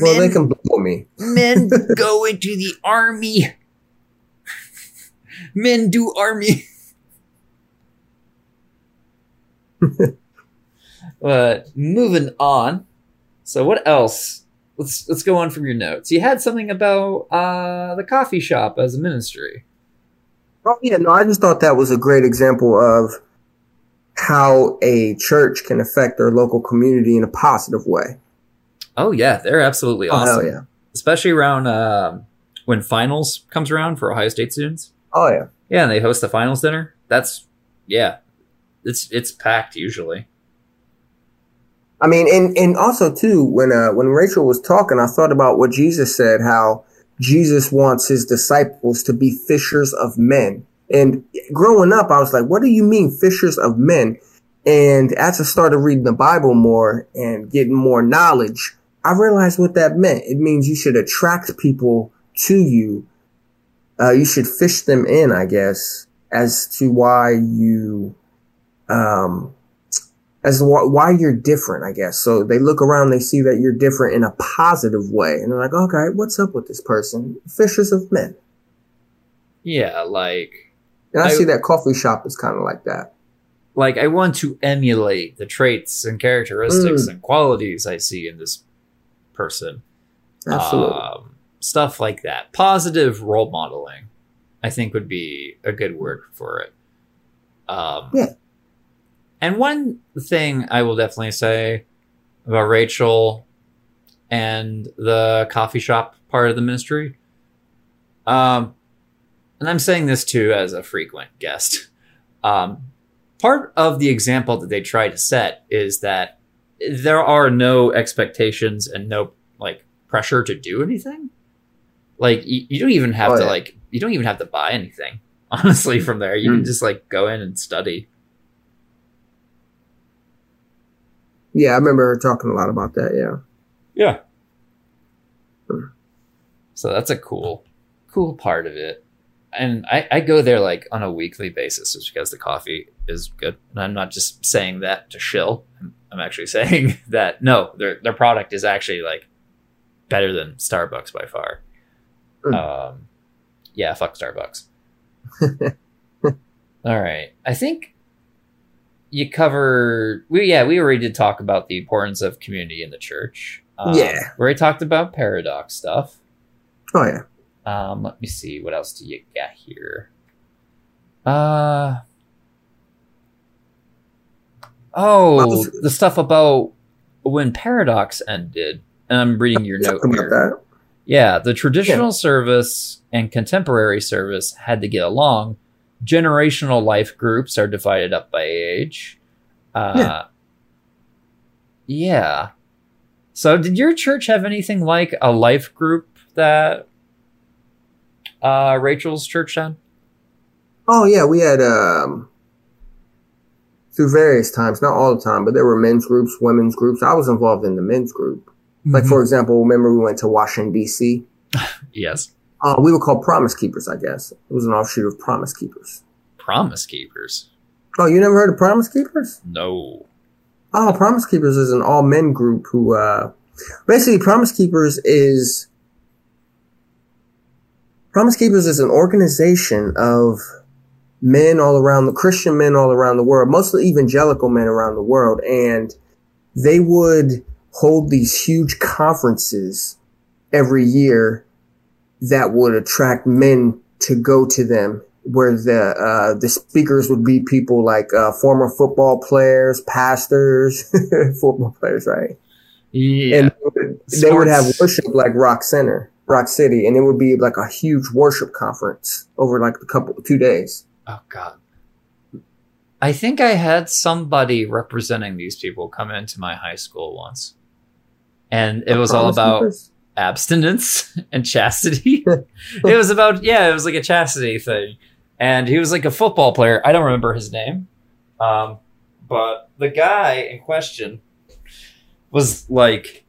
Well, they can blow me. Men go into the army. Men do army." Moving on. So what else? Let's go on from your notes. You had something about the coffee shop as a ministry. Oh yeah, no, I just thought that was a great example of how a church can affect their local community in a positive way. Oh yeah, they're absolutely awesome. Oh yeah, especially around when finals comes around for Ohio State students. Oh yeah, yeah, and they host the finals dinner. That's yeah, it's packed usually. I mean, and also, too, when Rachel was talking, I thought about what Jesus said, how Jesus wants his disciples to be fishers of men. And growing up, I was like, what do you mean fishers of men? And as I started reading the Bible more and getting more knowledge, I realized what that meant. It means you should attract people to you. You should fish them in, I guess, as to why you why you're different, I guess. So they look around, they see that you're different in a positive way. And they're like, okay, what's up with this person? Fishers of men. Yeah, like... And I see that coffee shop is kind of like that. Like, I want to emulate the traits and characteristics and qualities I see in this person. Absolutely. Stuff like that. Positive role modeling, I think, would be a good word for it. Yeah. And one thing I will definitely say about Rachel and the coffee shop part of the ministry, and I'm saying this too as a frequent guest, part of the example that they try to set is that there are no expectations and no like pressure to do anything. Like you don't even have to like, you don't even have to buy anything, honestly, from there. You can just like go in and study. Yeah, I remember her talking a lot about that, yeah. Yeah. So that's a cool part of it. And I go there like on a weekly basis just because the coffee is good. And I'm not just saying that to shill. I'm actually saying that, no, their product is actually like better than Starbucks by far. Yeah, fuck Starbucks. All right. I think... You covered... We already did talk about the importance of community in the church. Yeah. We already talked about paradox stuff. Oh, yeah. Let me see. What else do you got here? The stuff about when paradox ended. And I'm reading your note here. That. Yeah. The traditional service and contemporary service had to get along. Generational life groups are divided up by age. Yeah. So did your church have anything like a life group that Rachel's church had? Oh, yeah. We had, through various times, not all the time, but there were men's groups, women's groups. I was involved in the men's group. Like, for example, remember we went to Washington, D.C.? Yes. We were called Promise Keepers, I guess. It was an offshoot of Promise Keepers. Promise Keepers? Oh, you never heard of Promise Keepers? No. Oh, Promise Keepers is an all-men group who... basically, Promise Keepers is an organization of men all around the Christian men all around the world, mostly evangelical men around the world, and they would hold these huge conferences every year that would attract men to go to them, where the speakers would be people like former football players, pastors, football players, right? Yeah. And they would have worship like Rock City, and it would be like a huge worship conference over like a couple 2 days. Oh God. I think I had somebody representing these people come into my high school once. And it was all about abstinence and chastity. It was about, yeah, it was like a chastity thing. And he was like a football player. I don't remember his name. But the guy in question was like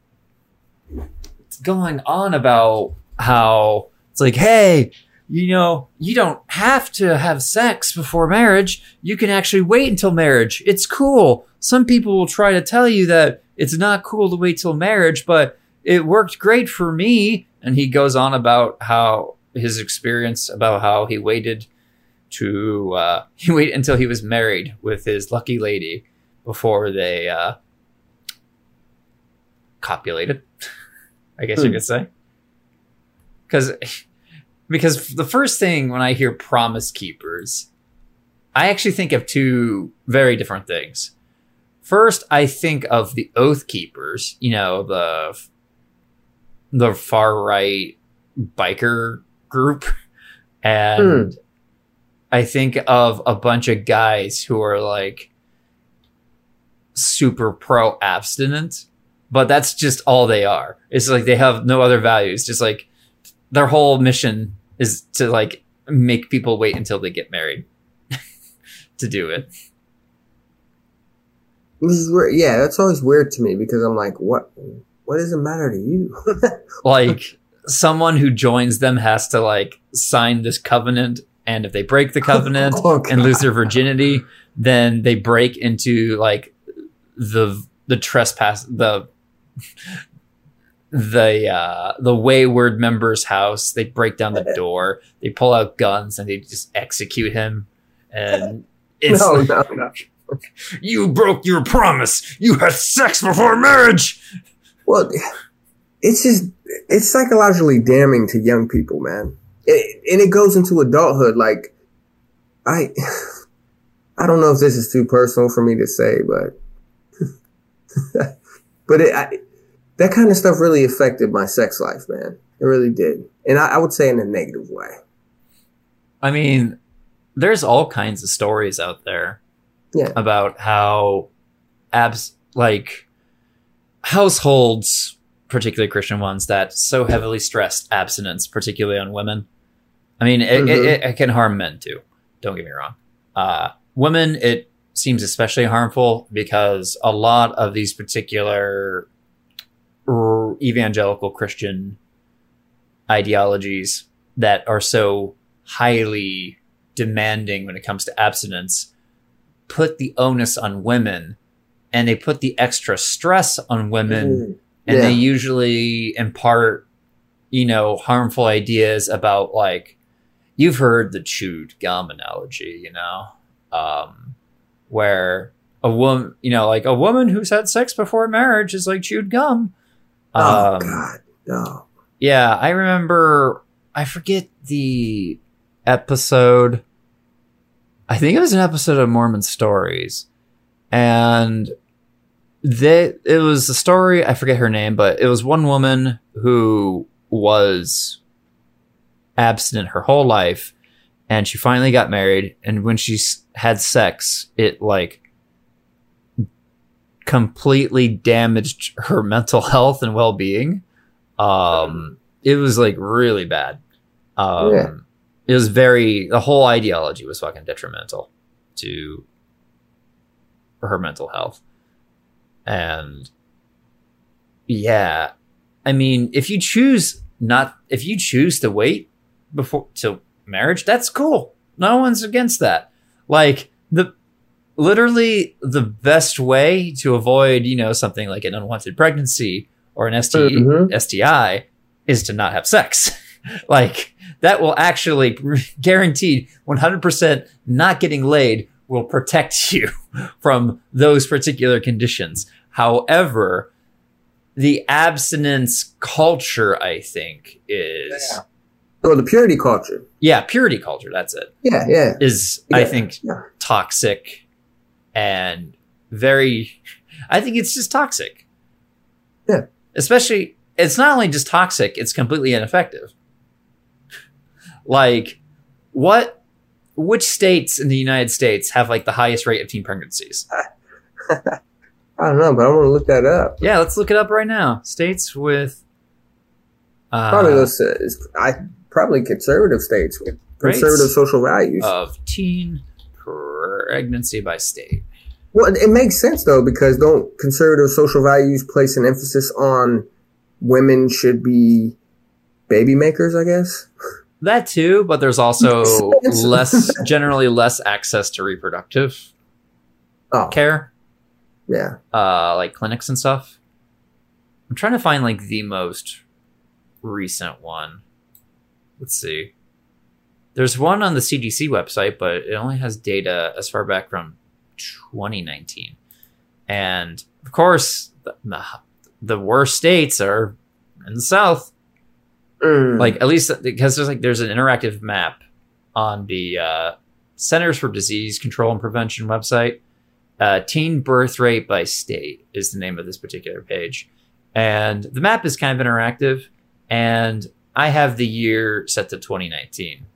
going on about how it's like, hey, you know, you don't have to have sex before marriage. You can actually wait until marriage. It's cool. Some people will try to tell you that it's not cool to wait till marriage, but it worked great for me. And he goes on about how his experience about how he waited to, he waited until he was married with his lucky lady before they, copulated, I guess you could say. Because the first thing when I hear Promise Keepers, I actually think of two very different things. First, I think of the Oath Keepers, you know, the far right biker group. And I think of a bunch of guys who are like super pro abstinent, but that's just all they are. It's like they have no other values, just like their whole mission is to like make people wait until they get married to do it. This is weird. Yeah, that's always weird to me because I'm like, what does it matter to you? Like someone who joins them has to like sign this covenant. And if they break the covenant and lose their virginity, then they break into like the trespass, the wayward member's house. They break down the door, they pull out guns, and they just execute him. And it's no. You broke your promise. You had sex before marriage. Well, it's psychologically damning to young people, man. And it goes into adulthood. Like, I don't know if this is too personal for me to say, but that kind of stuff really affected my sex life, man. It really did. And I would say in a negative way. I mean, there's all kinds of stories out there about how households, particularly Christian ones, that so heavily stressed abstinence, particularly on women. I mean, it can harm men too. Don't get me wrong. Women, it seems especially harmful because a lot of these particular evangelical Christian ideologies that are so highly demanding when it comes to abstinence put the onus on women, and they put the extra stress on women and they usually impart, you know, harmful ideas about, like, you've heard the chewed gum analogy, you know, where a woman, you know, like a woman who's had sex before marriage is like chewed gum. Oh God, no. Yeah, I remember, I forget the episode. I think it was an episode of Mormon Stories, and it was a story. I forget her name, but it was one woman who was abstinent her whole life, and she finally got married. And when she had sex, it like completely damaged her mental health and well-being. It was like really bad. It was the whole ideology was fucking detrimental to her mental health. And yeah, I mean, if you choose to wait before till marriage, that's cool. No one's against that. Like, the best way to avoid, something like an unwanted pregnancy or an STI is to not have sex. Like, that will actually guaranteed 100% not getting laid will protect you from those particular conditions. However, the abstinence culture, I think, is... Yeah. Or the purity culture. Yeah, purity culture, that's it. Yeah. I think toxic and very... I think it's just toxic. Yeah. Especially, it's not only just toxic, it's completely ineffective. Like, which states in the United States have, the highest rate of teen pregnancies? I don't know, but I want to look that up. Yeah, let's look it up right now. States with... Probably conservative states with conservative social values. Of teen pregnancy by state. Well, it makes sense, though, because don't conservative social values place an emphasis on women should be baby makers, I guess? That, too, but there's also generally less access to reproductive care. Yeah. Clinics and stuff. I'm trying to find, the most recent one. Let's see. There's one on the CDC website, but it only has data as far back from 2019. And, of course, the worst states are in the South. Mm. At least because there's an interactive map on the Centers for Disease Control and Prevention website. Teen birth rate by state is the name of this particular page. And the map is kind of interactive. And I have the year set to 2019.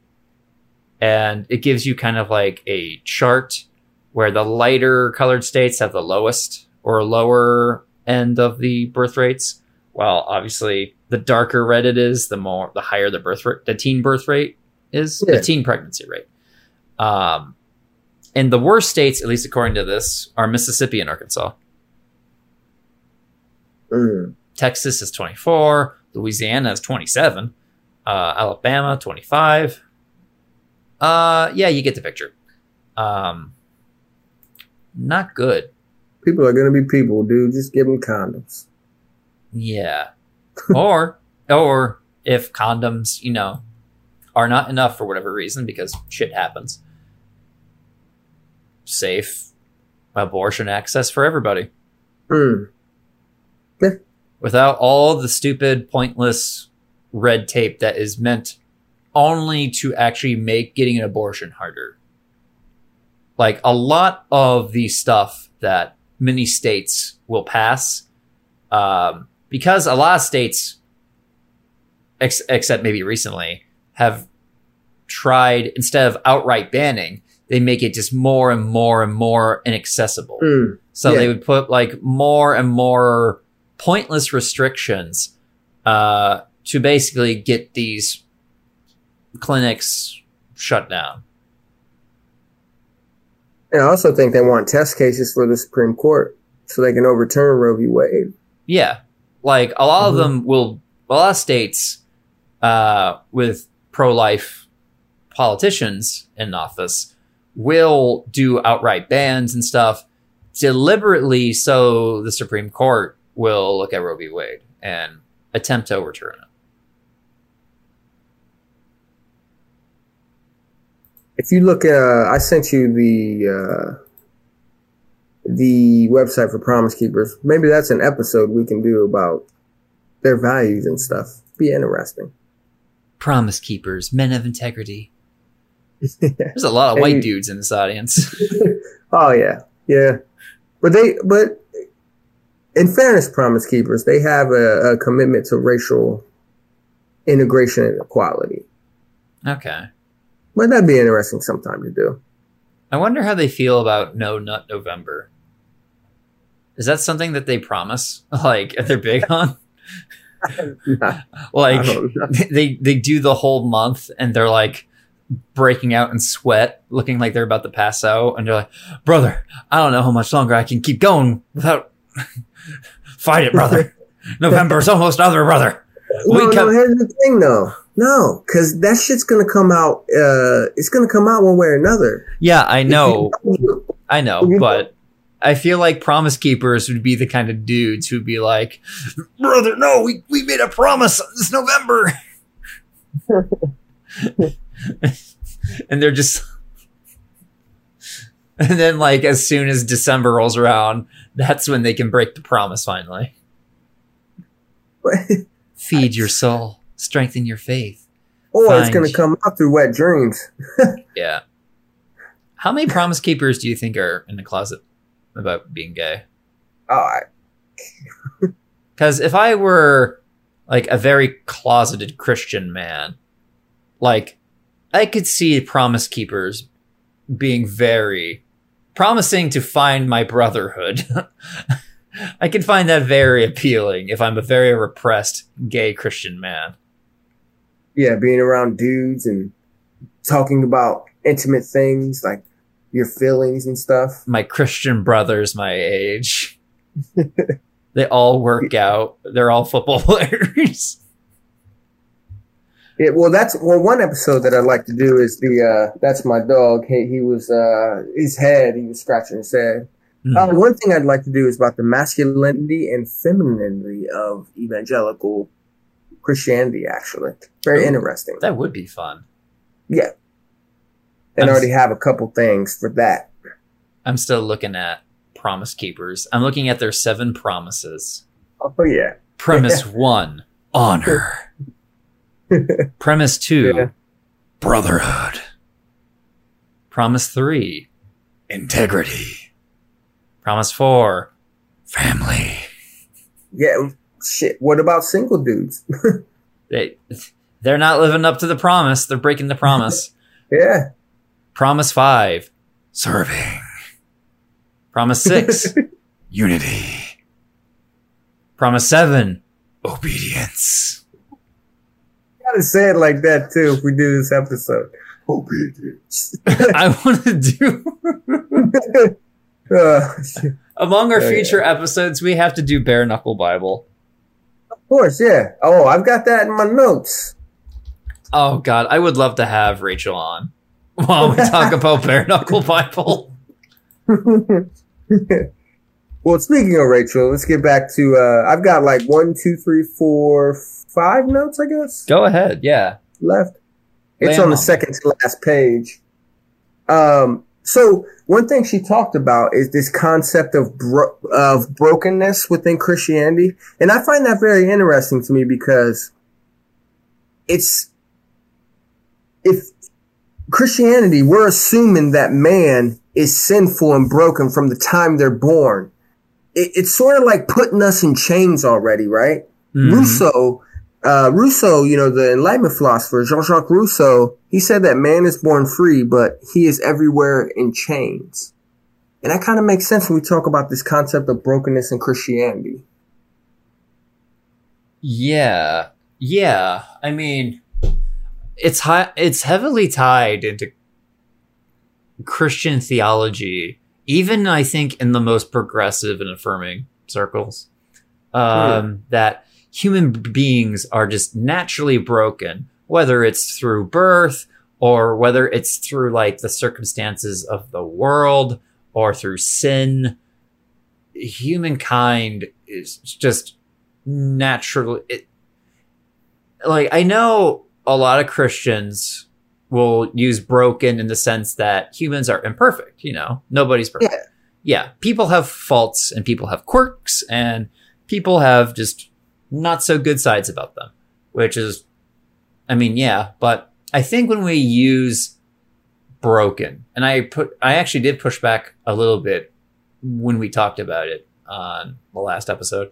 And it gives you kind of a chart where the lighter colored states have the lowest or lower end of the birth rates. Well, obviously, the darker red it is, the higher the birth rate, the teen birth rate is, yeah. The teen pregnancy rate. And the worst states, at least according to this, are Mississippi and Arkansas. Mm. Texas is 24. Louisiana is 27. Alabama, 25. You get the picture. Not good. People are going to be people, dude. Just give them condoms. Yeah. or if condoms, are not enough for whatever reason, because shit happens. Safe abortion access for everybody. Mm. Yeah. Without all the stupid, pointless red tape that is meant only to actually make getting an abortion harder. A lot of the stuff that many states will pass, because a lot of states, except maybe recently, have tried, instead of outright banning, they make it just more and more and more inaccessible. Mm, so yeah. They would put more and more pointless restrictions to basically get these clinics shut down. And I also think they want test cases for the Supreme Court so they can overturn Roe v. Wade. Yeah. A lot of them will, a lot of states with pro-life politicians in office will do outright bans and stuff deliberately so the Supreme Court will look at Roe v. Wade and attempt to overturn it. If you look, I sent you the website for Promise Keepers. Maybe that's an episode we can do about their values and stuff. Be interesting. Promise Keepers, men of integrity. Yeah. There's a lot of white dudes in this audience. Oh yeah. But in fairness, Promise Keepers, they have a commitment to racial integration and equality. Okay. But that'd be interesting sometime to do. I wonder how they feel about No Nut November. Is that something that they promise? They're big on? They do the whole month and they're breaking out in sweat, looking like they're about to pass out. And they're like, brother, I don't know how much longer I can keep going without... Fight it, brother. November's almost other, brother. No, here's the thing, though. No, because that shit's going to come out. It's going to come out one way or another. Yeah, I know. I know, but I feel like Promise Keepers would be the kind of dudes who'd be like, brother, no, we made a promise this November. And they're just... And then, like, as soon as December rolls around, that's when they can break the promise finally. Feed your soul. Strengthen your faith. It's going to come out through wet dreams. Yeah. How many Promise Keepers do you think are in the closet about being gay? Because if I were, like, a very closeted Christian man, like, I could see Promise Keepers being very... promising to find my brotherhood. I can find that very appealing if I'm a very repressed gay Christian man. Yeah, being around dudes and talking about intimate things like your feelings and stuff. My Christian brothers my age. They all work out. They're all football players. Yeah, well, that's one episode that I'd like to do is the that's my dog. He was he was scratching his head. One thing I'd like to do is about the masculinity and femininity of evangelical Christianity. Actually, very interesting. That would be fun. Yeah, and I already have a couple things for that. I'm still looking at Promise Keepers. I'm looking at their 7 promises. Oh yeah. Premise 1: honor. Premise 2: brotherhood. Promise 3: integrity. Promise 4: family. Yeah, shit. What about single dudes? They're not living up to the promise. They're breaking the promise. Yeah. Promise 5: serving. Promise 6: unity. Promise 7: obedience. To say it like that too if we do this episode. I want to do among our future episodes we have to do Bare Knuckle Bible, of course. Yeah. Oh, I've got that in my notes. Oh god, I would love to have Rachel on while we talk about Bare Knuckle Bible. Well, speaking of Rachel, let's get back to, I've got like 5 notes, I guess. Go ahead. Yeah. Left. It's on the second to last page. So one thing she talked about is this concept of brokenness within Christianity. And I find that very interesting to me because if Christianity, we're assuming that man is sinful and broken from the time they're born. It's sort of like putting us in chains already, right? Mm-hmm. Rousseau, you know, the Enlightenment philosopher, Jean-Jacques Rousseau, he said that man is born free, but he is everywhere in chains. And that kind of makes sense when we talk about this concept of brokenness in Christianity. Yeah. Yeah. I mean, it's heavily tied into Christian theology. Even, I think, in the most progressive and affirming circles, that human beings are just naturally broken, whether it's through birth or whether it's through like the circumstances of the world or through sin. Humankind is just naturally... I know a lot of Christians will use broken in the sense that humans are imperfect, you know, nobody's perfect. Yeah. People have faults and people have quirks and people have just not so good sides about them, which is, I mean, yeah, but I think when we use broken, and I actually did push back a little bit when we talked about it on the last episode.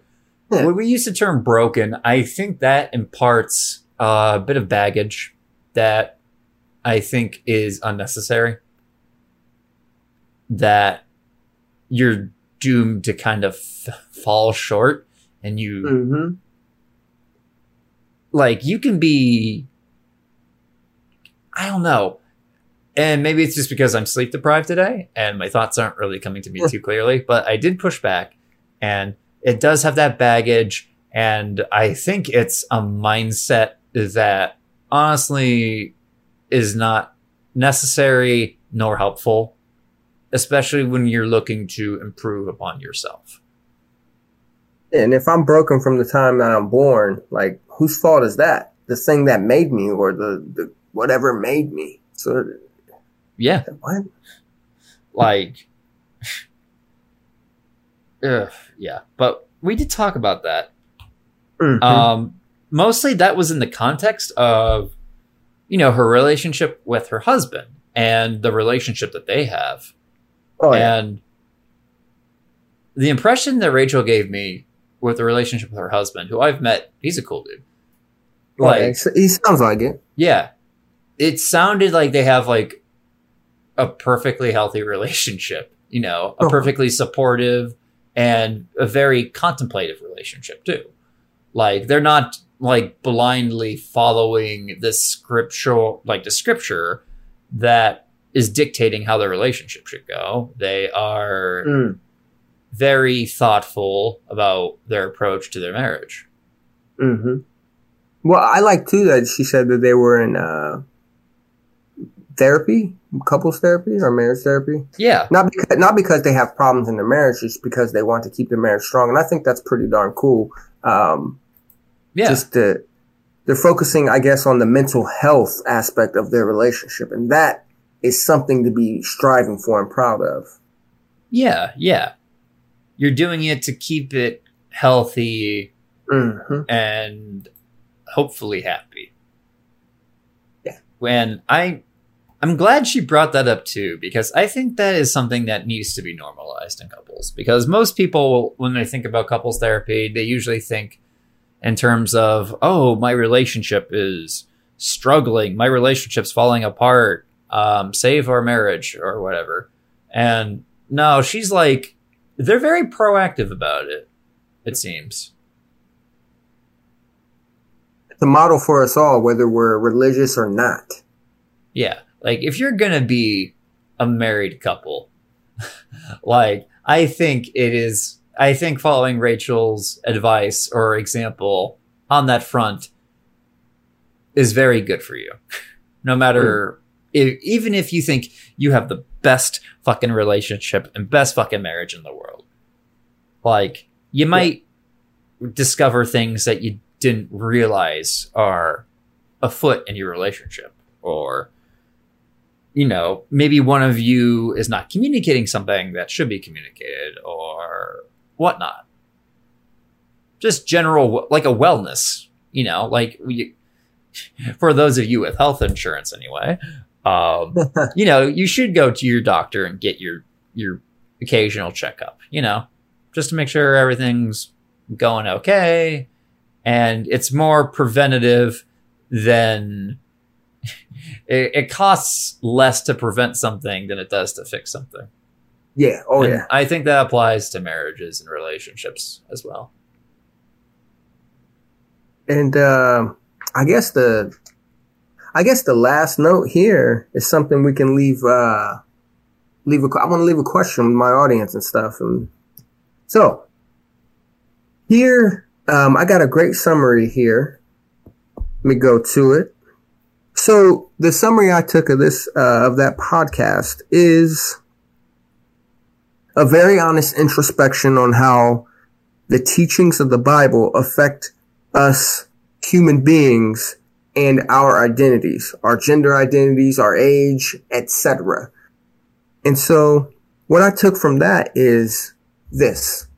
Yeah. When we use the term broken, I think that imparts a bit of baggage that I think is unnecessary, that you're doomed to kind of fall short, and you you can be, I don't know. And maybe it's just because I'm sleep deprived today and my thoughts aren't really coming to me too clearly, but I did push back and it does have that baggage. And I think it's a mindset that honestly is not necessary nor helpful, especially when you're looking to improve upon yourself. And if I'm broken from the time that I'm born, like, whose fault is that? The thing that made me, or the whatever made me. So, yeah. What? Like, yeah. But we did talk about that. Mm-hmm. Mostly that was in the context of, you know, her relationship with her husband and the relationship that they have. Oh, yeah. And the impression that Rachel gave me with the relationship with her husband, who I've met, he's a cool dude. Like, yeah, he sounds like it. Yeah. It sounded like they have like a perfectly healthy relationship, you know, a perfectly supportive and a very contemplative relationship too. Like, they're not like blindly following this scriptural, like the scripture that is dictating how their relationship should go. They are very thoughtful about their approach to their marriage. Mm-hmm. Well, I like too that she said that they were in therapy, couples therapy or marriage therapy. Yeah. Not because they have problems in their marriage, just because they want to keep their marriage strong. And I think that's pretty darn cool. Yeah. Just they're focusing, I guess, on the mental health aspect of their relationship. And that is something to be striving for and proud of. Yeah. Yeah. You're doing it to keep it healthy and hopefully happy. Yeah. When I'm glad she brought that up too, because I think that is something that needs to be normalized in couples, because most people, when they think about couples therapy, they usually think in terms of, oh, my relationship is struggling. My relationship's falling apart. Save our marriage or whatever. And no, she's like, they're very proactive about it, it seems. It's a model for us all, whether we're religious or not. Yeah. Like, if you're going to be a married couple, like, I think following Rachel's advice or example on that front is very good for you. No matter, even if you think you have the best fucking relationship and best fucking marriage in the world, like, you might discover things that you didn't realize are afoot in your relationship, or, you know, maybe one of you is not communicating something that should be communicated or whatnot. Just general, like a wellness, you know, like for those of you with health insurance anyway, you know, you should go to your doctor and get your occasional checkup, you know, just to make sure everything's going okay. And it's more preventative than... It costs less to prevent something than it does to fix something. Yeah. Oh, and yeah. I think that applies to marriages and relationships as well. And I guess the last note here is something we can leave. I want to leave a question with my audience and stuff. And so here, I got a great summary here. Let me go to it. So the summary I took of this, of that podcast, is a very honest introspection on how the teachings of the Bible affect us human beings and our identities, our gender identities, our age, etc. And so what I took from that is this.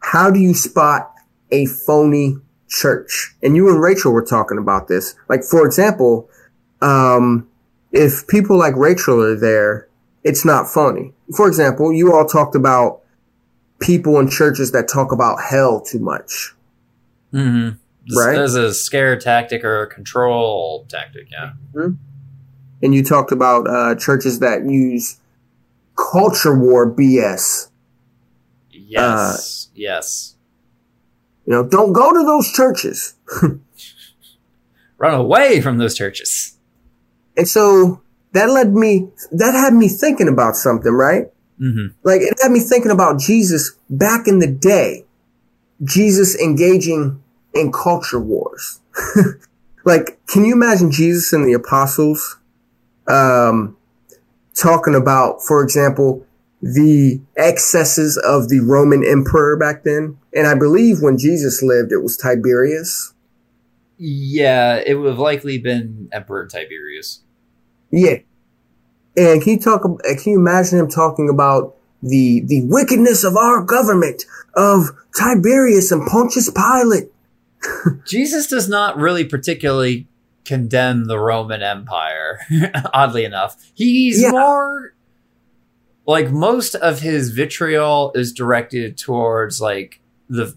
How do you spot a phony church? And you and Rachel were talking about this. Like, for example, if people like Rachel are there, it's not phony. For example, you all talked about people in churches that talk about hell too much. Mm-hmm. Right? There's a scare tactic or a control tactic, yeah. Mm-hmm. And you talked about churches that use culture war BS. Yes, yes. You know, don't go to those churches. Run away from those churches. And so that had me thinking about something, right? Mm-hmm. Like, it had me thinking about Jesus back in the day Jesus engaging in culture wars. Like, can you imagine Jesus and the apostles talking about, for example, the excesses of the Roman emperor back then? And I believe when Jesus lived, it was Tiberius. Yeah, it would have likely been Emperor Tiberius. Yeah. And can you imagine him talking about the wickedness of our government, of Tiberius and Pontius Pilate? Jesus does not really particularly condemn the Roman Empire, oddly enough. He's more, like, most of his vitriol is directed towards, like, the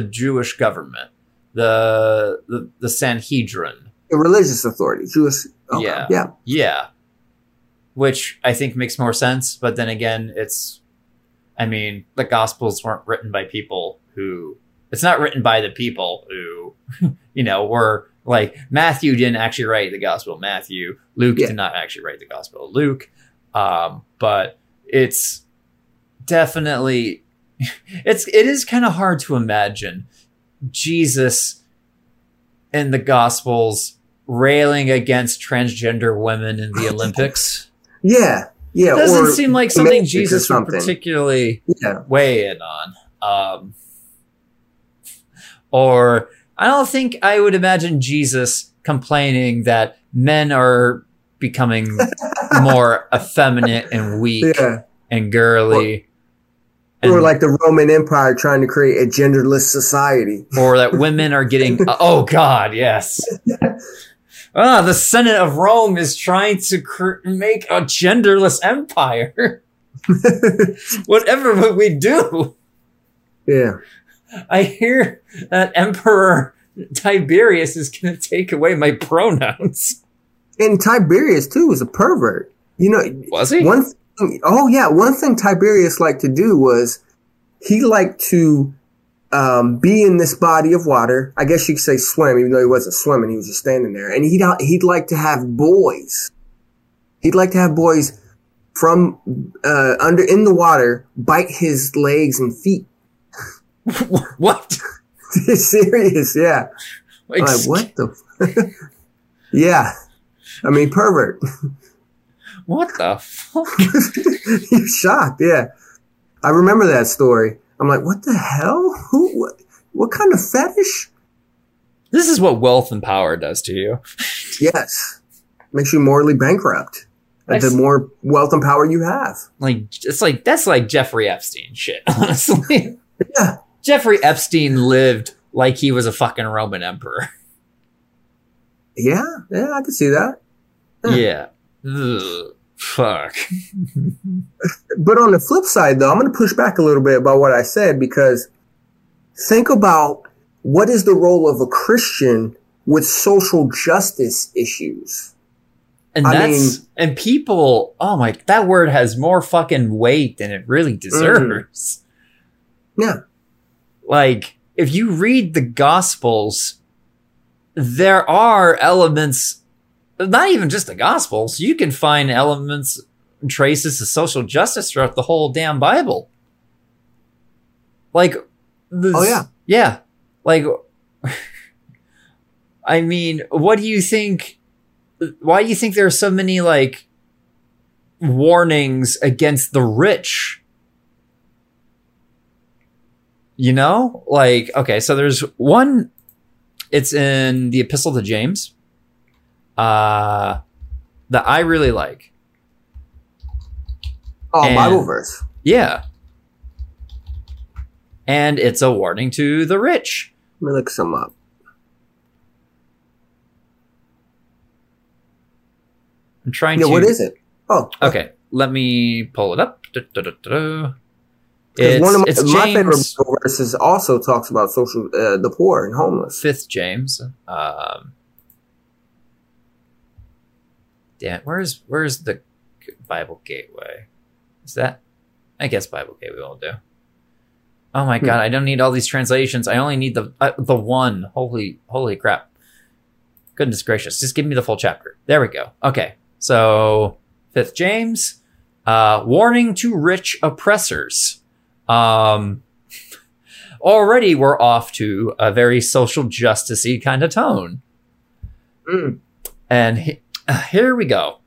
Jewish government, the Sanhedrin. The religious authority, Jewish. Okay. Yeah. Yeah. Yeah. Which I think makes more sense. But then again, it's, I mean, the Gospels weren't written by people who, it's not written by the people who, you know, were like, Matthew didn't actually write the Gospel of Matthew. Luke did not actually write the Gospel of Luke. But it's definitely, it is kind of hard to imagine Jesus in the Gospels railing against transgender women in the Olympics. Yeah. Yeah. It doesn't seem like something Jesus would particularly weigh in on. Or I don't think I would imagine Jesus complaining that men are becoming more effeminate and weak and girly. Or like the Roman Empire trying to create a genderless society. Or that women are getting, oh God, yes. Ah, the Senate of Rome is trying to make a genderless empire. Whatever would we do? Yeah. I hear that Emperor Tiberius is going to take away my pronouns. And Tiberius, too, was a pervert. You know, was he? One thing Tiberius liked to do was he liked to be in this body of water. I guess you could say swim, even though he wasn't swimming. He was just standing there. And he'd like to have boys. He'd like to have boys from under in the water bite his legs and feet. What? Serious, yeah. Like what the? Fuck? Yeah, I mean pervert. What the fuck? You're shocked, yeah. I remember that story. I'm like, what the hell? Who? What kind of fetish? This is what wealth and power does to you. Yes, makes you morally bankrupt. The more wealth and power you have, that's like Jeffrey Epstein shit, honestly. Yeah. Jeffrey Epstein lived like he was a fucking Roman emperor. Yeah, I can see that. Yeah. Ugh, fuck. But on the flip side, though, I'm going to push back a little bit about what I said, because think about what is the role of a Christian with social justice issues. And people, oh my, that word has more fucking weight than it really deserves. Mm. Yeah. Like, if you read the Gospels, there are elements, not even just the Gospels, you can find elements, traces of social justice throughout the whole damn Bible. Like, yeah. Like, I mean, why do you think there are so many, like, warnings against the rich? You know, like, okay, so there's one, it's in the Epistle to James, that I really like. Oh, Bible verse. Yeah. And it's a warning to the rich. Let me look some up. I'm trying to. What is it? Oh. Okay, let me pull it up. It's, one of my favorite verses also talks about social, the poor and homeless. 5th James. Damn, where's the Bible Gateway? Is that? I guess Bible Gateway will do. Oh my God, I don't need all these translations. I only need the one. Holy crap! Goodness gracious! Just give me the full chapter. There we go. Okay, so 5th James, warning to rich oppressors. already we're off to a very social justice-y kind of tone. Mm. And here we go.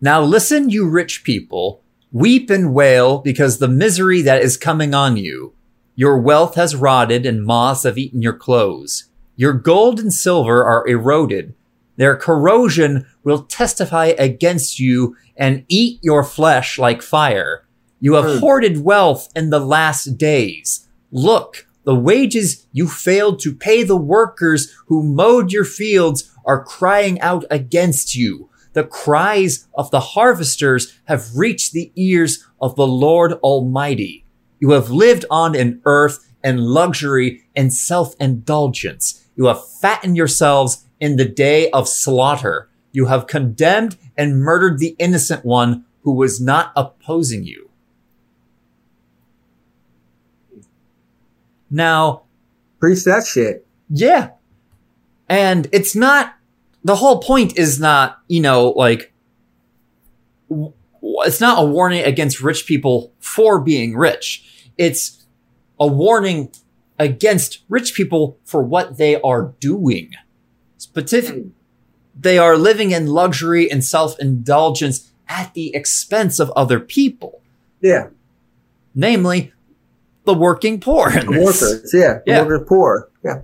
Now listen, you rich people, weep and wail because the misery that is coming on you. Your wealth has rotted and moths have eaten your clothes. Your gold and silver are eroded. Their corrosion will testify against you and eat your flesh like fire. You have hoarded wealth in the last days. Look, the wages you failed to pay the workers who mowed your fields are crying out against you. The cries of the harvesters have reached the ears of the Lord Almighty. You have lived on in earth and luxury and self-indulgence. You have fattened yourselves in the day of slaughter. You have condemned and murdered the innocent one who was not opposing you. Now, preach that shit. Yeah. And it's not... The whole point is not, you know, like, it's not a warning against rich people for being rich. It's a warning against rich people for what they are doing. Specifically, they are living in luxury and self-indulgence at the expense of other people. Yeah. Namely, the working poor. The workers, the poor. Yeah.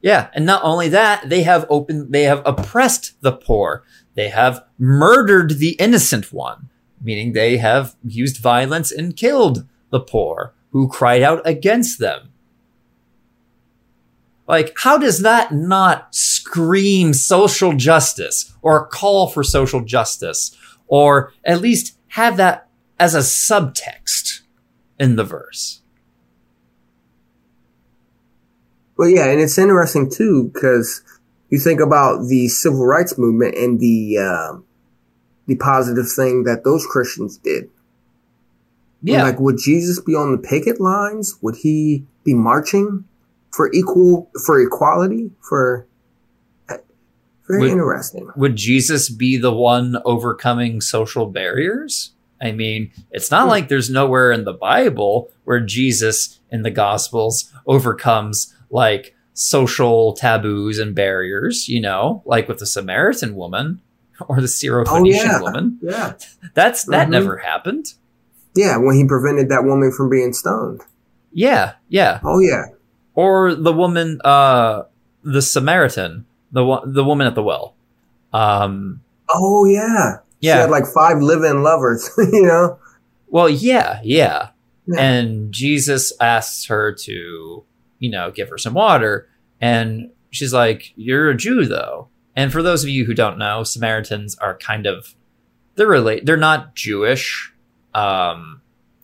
Yeah, and not only that, they have oppressed the poor. They have murdered the innocent one, meaning they have used violence and killed the poor who cried out against them. Like, how does that not scream social justice or call for social justice, or at least have that as a subtext in the verse? Well, yeah, and it's interesting, too, because you think about the civil rights movement and the positive thing that those Christians did. Yeah. And like, would Jesus be on the picket lines? Would he be marching for equality? Very interesting. Would Jesus be the one overcoming social barriers? I mean, it's not like there's nowhere in the Bible where Jesus in the Gospels overcomes like social taboos and barriers, you know, like with the Samaritan woman or the Syrophoenician woman. Yeah. That never happened. Yeah, when he prevented that woman from being stoned. Yeah, yeah. Oh yeah. Or the woman, the Samaritan, the woman at the well. Oh yeah. Yeah. She had like 5 live-in lovers, you know? Well, yeah. And Jesus asks her to, you know, give her some water. And she's like, you're a Jew, though. And for those of you who don't know, Samaritans are kind of, they're not Jewish.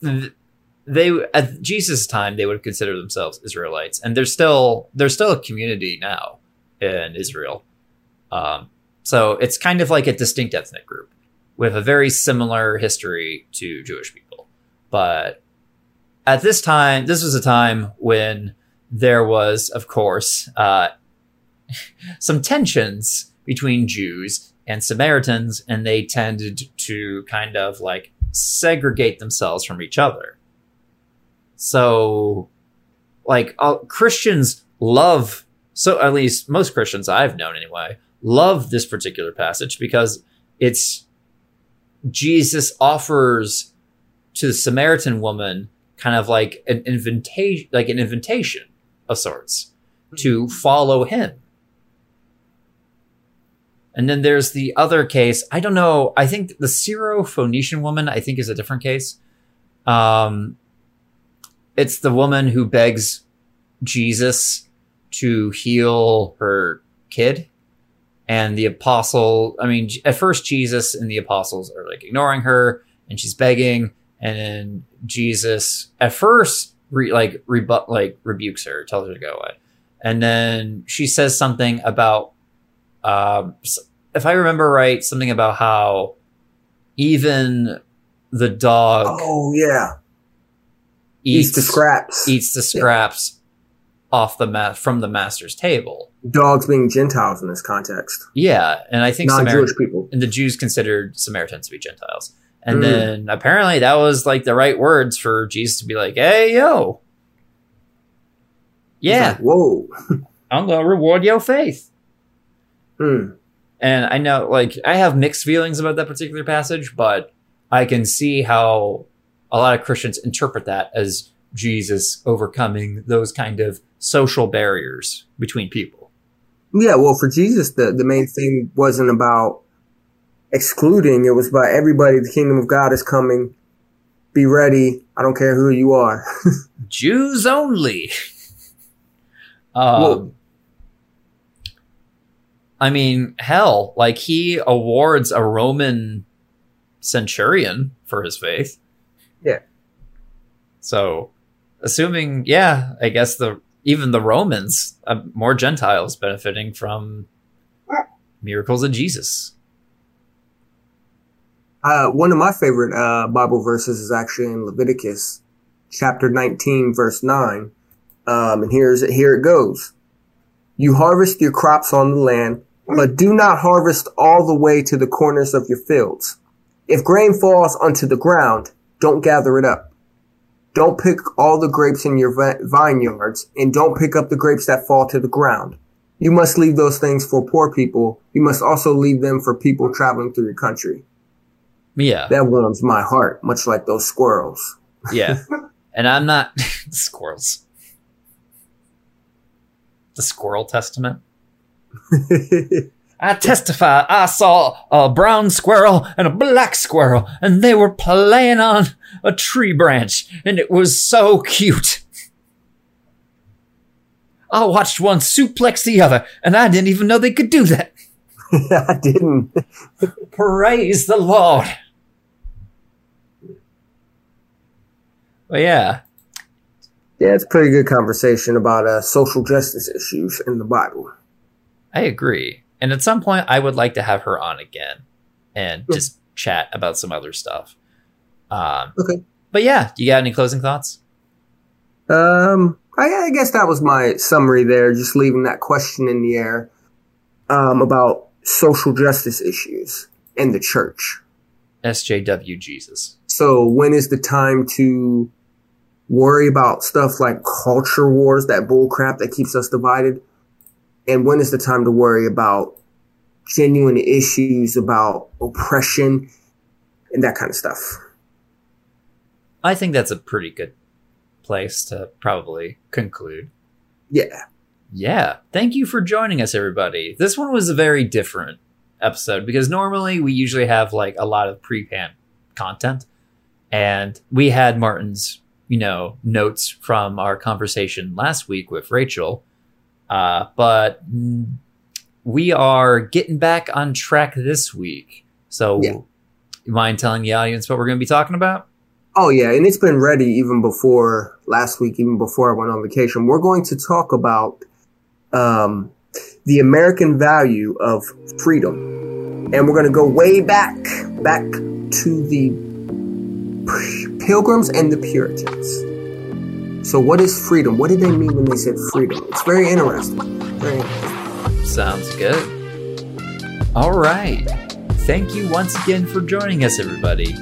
They, at Jesus' time, they would consider themselves Israelites. And there's still a community now in Israel. So it's kind of like a distinct ethnic group with a very similar history to Jewish people. But at this time, this was a time when there was, of course, some tensions between Jews and Samaritans, and they tended to kind of like segregate themselves from each other. So, like, Christians love, so at least most Christians I've known anyway, love this particular passage because it's Jesus offers to the Samaritan woman kind of like an invitation of sorts to follow him. And then there's the other case. I don't know. I think the Syrophoenician woman, I think, is a different case. It's the woman who begs Jesus to heal her kid. And the apostle, I mean, at first Jesus and the apostles are like ignoring her and she's begging. And then Jesus at first rebukes her, tells her to go away. And then she says something about, if I remember right, something about how even the dog. Oh yeah. Eats the scraps off the from the master's table. Dogs being Gentiles in this context. Yeah. And I think non-Jewish people, and the Jews considered Samaritans to be Gentiles. And then apparently that was like the right words for Jesus to be like, hey, yo, Yeah. Like, whoa. I'm going to reward your faith. Mm. And I know, like, I have mixed feelings about that particular passage, but I can see how a lot of Christians interpret that as Jesus overcoming those kind of social barriers between people. Yeah, well, for Jesus, the main thing wasn't about excluding. It was about everybody. The kingdom of God is coming. Be ready. I don't care who you are. Jews only. I mean, hell, like, he awards a Roman centurion for his faith. Yeah. So, assuming, yeah, I guess even the Romans, more Gentiles benefiting from miracles of Jesus. One of my favorite Bible verses is actually in Leviticus chapter 19, verse 9. And here it goes. You harvest your crops on the land, but do not harvest all the way to the corners of your fields. If grain falls onto the ground, don't gather it up. Don't pick all the grapes in your vineyards, and don't pick up the grapes that fall to the ground. You must leave those things for poor people. You must also leave them for people traveling through your country. Yeah. That warms my heart, much like those squirrels. Yeah. And I'm not... Squirrels. The squirrel testament. I testify, I saw a brown squirrel and a black squirrel, and they were playing on a tree branch, and it was so cute. I watched one suplex the other, and I didn't even know they could do that. I didn't. Praise the Lord. But yeah. Yeah, it's a pretty good conversation about social justice issues in the Bible. I agree. And at some point, I would like to have her on again and just chat about some other stuff. Okay. But yeah, do you got any closing thoughts? I guess that was my summary there, just leaving that question in the air about social justice issues in the church. SJW Jesus. So when is the time to worry about stuff like culture wars, that bull crap that keeps us divided? And when is the time to worry about genuine issues about oppression and that kind of stuff? I think that's a pretty good place to probably conclude. Yeah. Yeah. Thank you for joining us, everybody. This one was a very different episode because normally we usually have like a lot of pre-pan content, and we had Martin's, notes from our conversation last week with Rachel. But we are getting back on track this week. So you mind telling the audience what we're going to be talking about? Oh, yeah. And it's been ready even before last week, even before I went on vacation. We're going to talk about the American value of freedom. And we're going to go way back to the Pilgrims and the Puritans. So what is freedom? What did they mean when they said freedom? It's very interesting. Very interesting. Sounds good. All right. Thank you once again for joining us, everybody.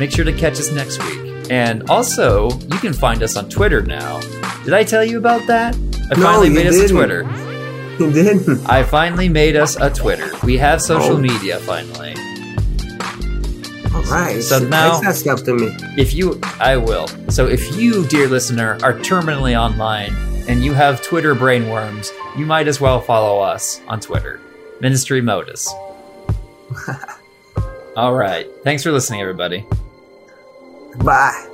Make sure to catch us next week. And also, you can find us on Twitter now. Did I tell you about that? I finally made us a Twitter. You didn't. I finally made us a Twitter. We have social media finally. All right. So now, that stuff to me. If you, dear listener, are terminally online and you have Twitter brainworms, you might as well follow us on Twitter. Ministry Modus. All right. Thanks for listening, everybody. Bye.